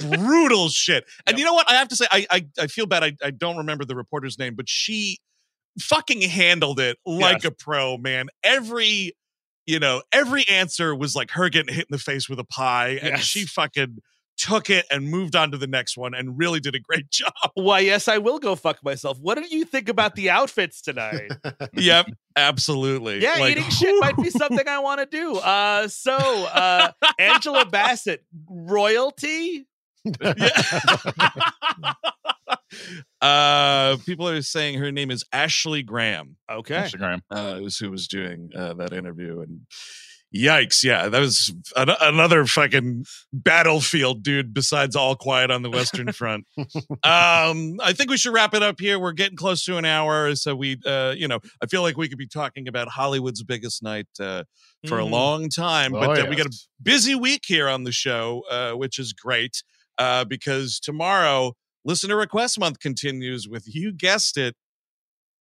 Brutal shit. And yep. you know what? I have to say, I I, I feel bad. I, I don't remember the reporter's name, but she fucking handled it like yes. a pro, man. Every, you know, every answer was like her getting hit in the face with a pie. And yes. she fucking took it and moved on to the next one and really did a great job. Why, yes, I will go fuck myself. What do you think about the outfits tonight? Yep. Absolutely. Yeah, like, eating shit might be something I want to do. Uh, so, uh, Angela Bassett, royalty? uh, people are saying her name is Ashley Graham. Okay. Ashley Graham. Uh, was who was doing uh, that interview. And yikes. Yeah, that was an- another fucking battlefield, dude, besides All Quiet on the Western Front. um, I think we should wrap it up here. We're getting close to an hour. So we, uh, you know, I feel like we could be talking about Hollywood's biggest night uh, for mm. a long time. Oh, but uh, yes. we got a busy week here on the show, uh, which is great uh, because tomorrow Listener Request Month continues with, you guessed it,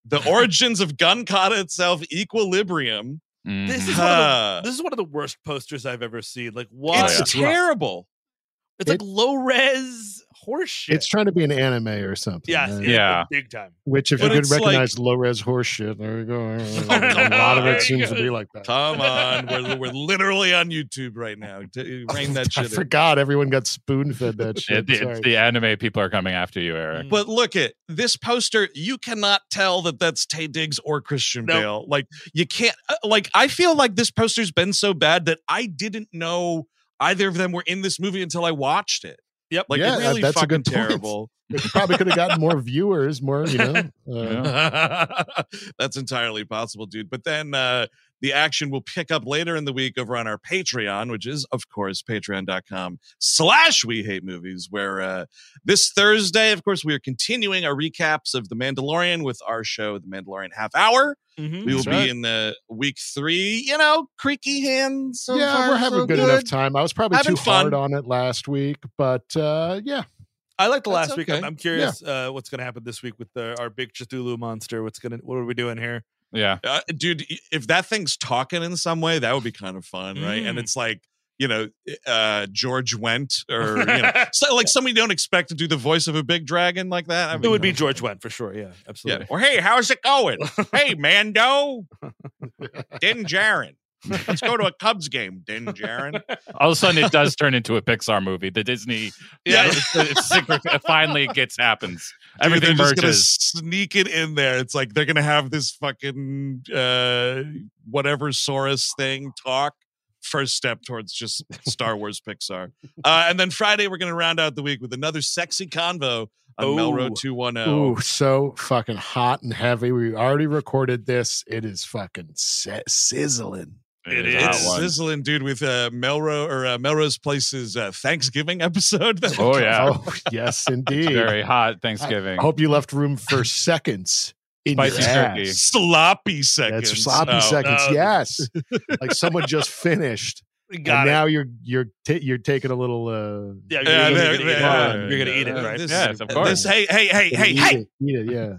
the origins of Gun Kata itself, Equilibrium. Mm. This is one of the, this is one of the worst posters I've ever seen. Like, why? It's yeah. terrible. It's it, like low res horseshit. It's trying to be an anime or something. Yes, right? Yeah, big time. Which, if but you could recognize like, low res horseshit, there we go. A lot of it seems to be like that. Come on, we're we're literally on YouTube right now. Rain that shit. I forgot in. Everyone got spoon fed that shit. It, it's the anime people are coming after you, Eric. But look at this poster. You cannot tell that that's Taye Diggs or Christian nope. Bale. Like you can't. Like I feel like this poster's been so bad that I didn't know either of them were in this movie until I watched it. Yep. Like, yeah, it really that's fucking a good terrible. It probably could have gotten more viewers, more, you know. Uh. That's entirely possible, dude. But then uh, the action will pick up later in the week over on our Patreon, which is, of course, patreon.com slash we hate movies, where uh, this Thursday, of course, we are continuing our recaps of The Mandalorian with our show, The Mandalorian Half Hour. Mm-hmm, we will right. be in the week three, you know, creaky hands. So yeah, far, we're having so good, good enough time. I was probably having too fun. hard on it last week, but uh, yeah. I liked the That's last okay. week. I'm, I'm curious yeah. uh, what's going to happen this week with the, our big Cthulhu monster. What's going to, what are we doing here? Yeah. Uh, dude, if that thing's talking in some way, that would be kind of fun, mm. right? And it's like, you know, uh, George Wendt or, you know, so, like somebody you don't expect to do the voice of a big dragon like that. I mean, it would be George Wendt for sure. Yeah, absolutely. Yeah. Or, hey, how's it going? Hey, Mando. Din Djarin. Let's go to a Cubs game, Din Djarin. All of a sudden, it does turn into a Pixar movie. The Disney, yeah, it's, it's, it's, finally it gets happens. Everything Dude, they're merges. Just gonna sneak it in there. It's like they're gonna have this fucking uh, whatever Saurus thing talk. First step towards just Star Wars Pixar. Uh, and then Friday, we're going to round out the week with another sexy convo on Ooh. Melroad two ten. Ooh, so fucking hot and heavy. We already recorded this. It is fucking sizzling. It, it is it's sizzling, dude, with uh, Melrose or uh, Melrose Place's uh, Thanksgiving episode. Oh, yeah. Oh, yes, indeed. Very hot Thanksgiving. I hope you left room for seconds. In Spicy turkey. Sloppy seconds. That's sloppy oh, seconds. No. Yes. Like someone just finished. Got and it. Now you're you're t- you're taking a little. Uh, yeah, you're, yeah, you're, gonna, yeah, you're yeah. gonna eat it, right? This, yes, of course. This, hey, hey, hey, hey, hey! Eat it, eat it, yeah.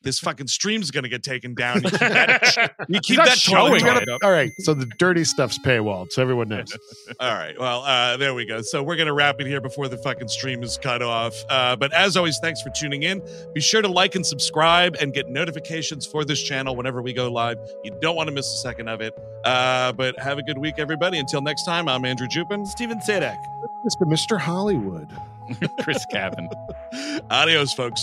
This fucking stream's gonna get taken down. You keep that, you keep that showing. Gonna, all right, so the dirty stuff's paywalled, so everyone knows. All right, well, uh, there we go. So we're gonna wrap it here before the fucking stream is cut off. Uh, but as always, thanks for tuning in. Be sure to like and subscribe and get notifications for this channel whenever we go live. You don't want to miss a second of it. Uh, but have a good week, everybody. Until next time, I'm Andrew Jupin, Steven Sadek, Mister Mister Hollywood, Chris Cabin. Adios, folks.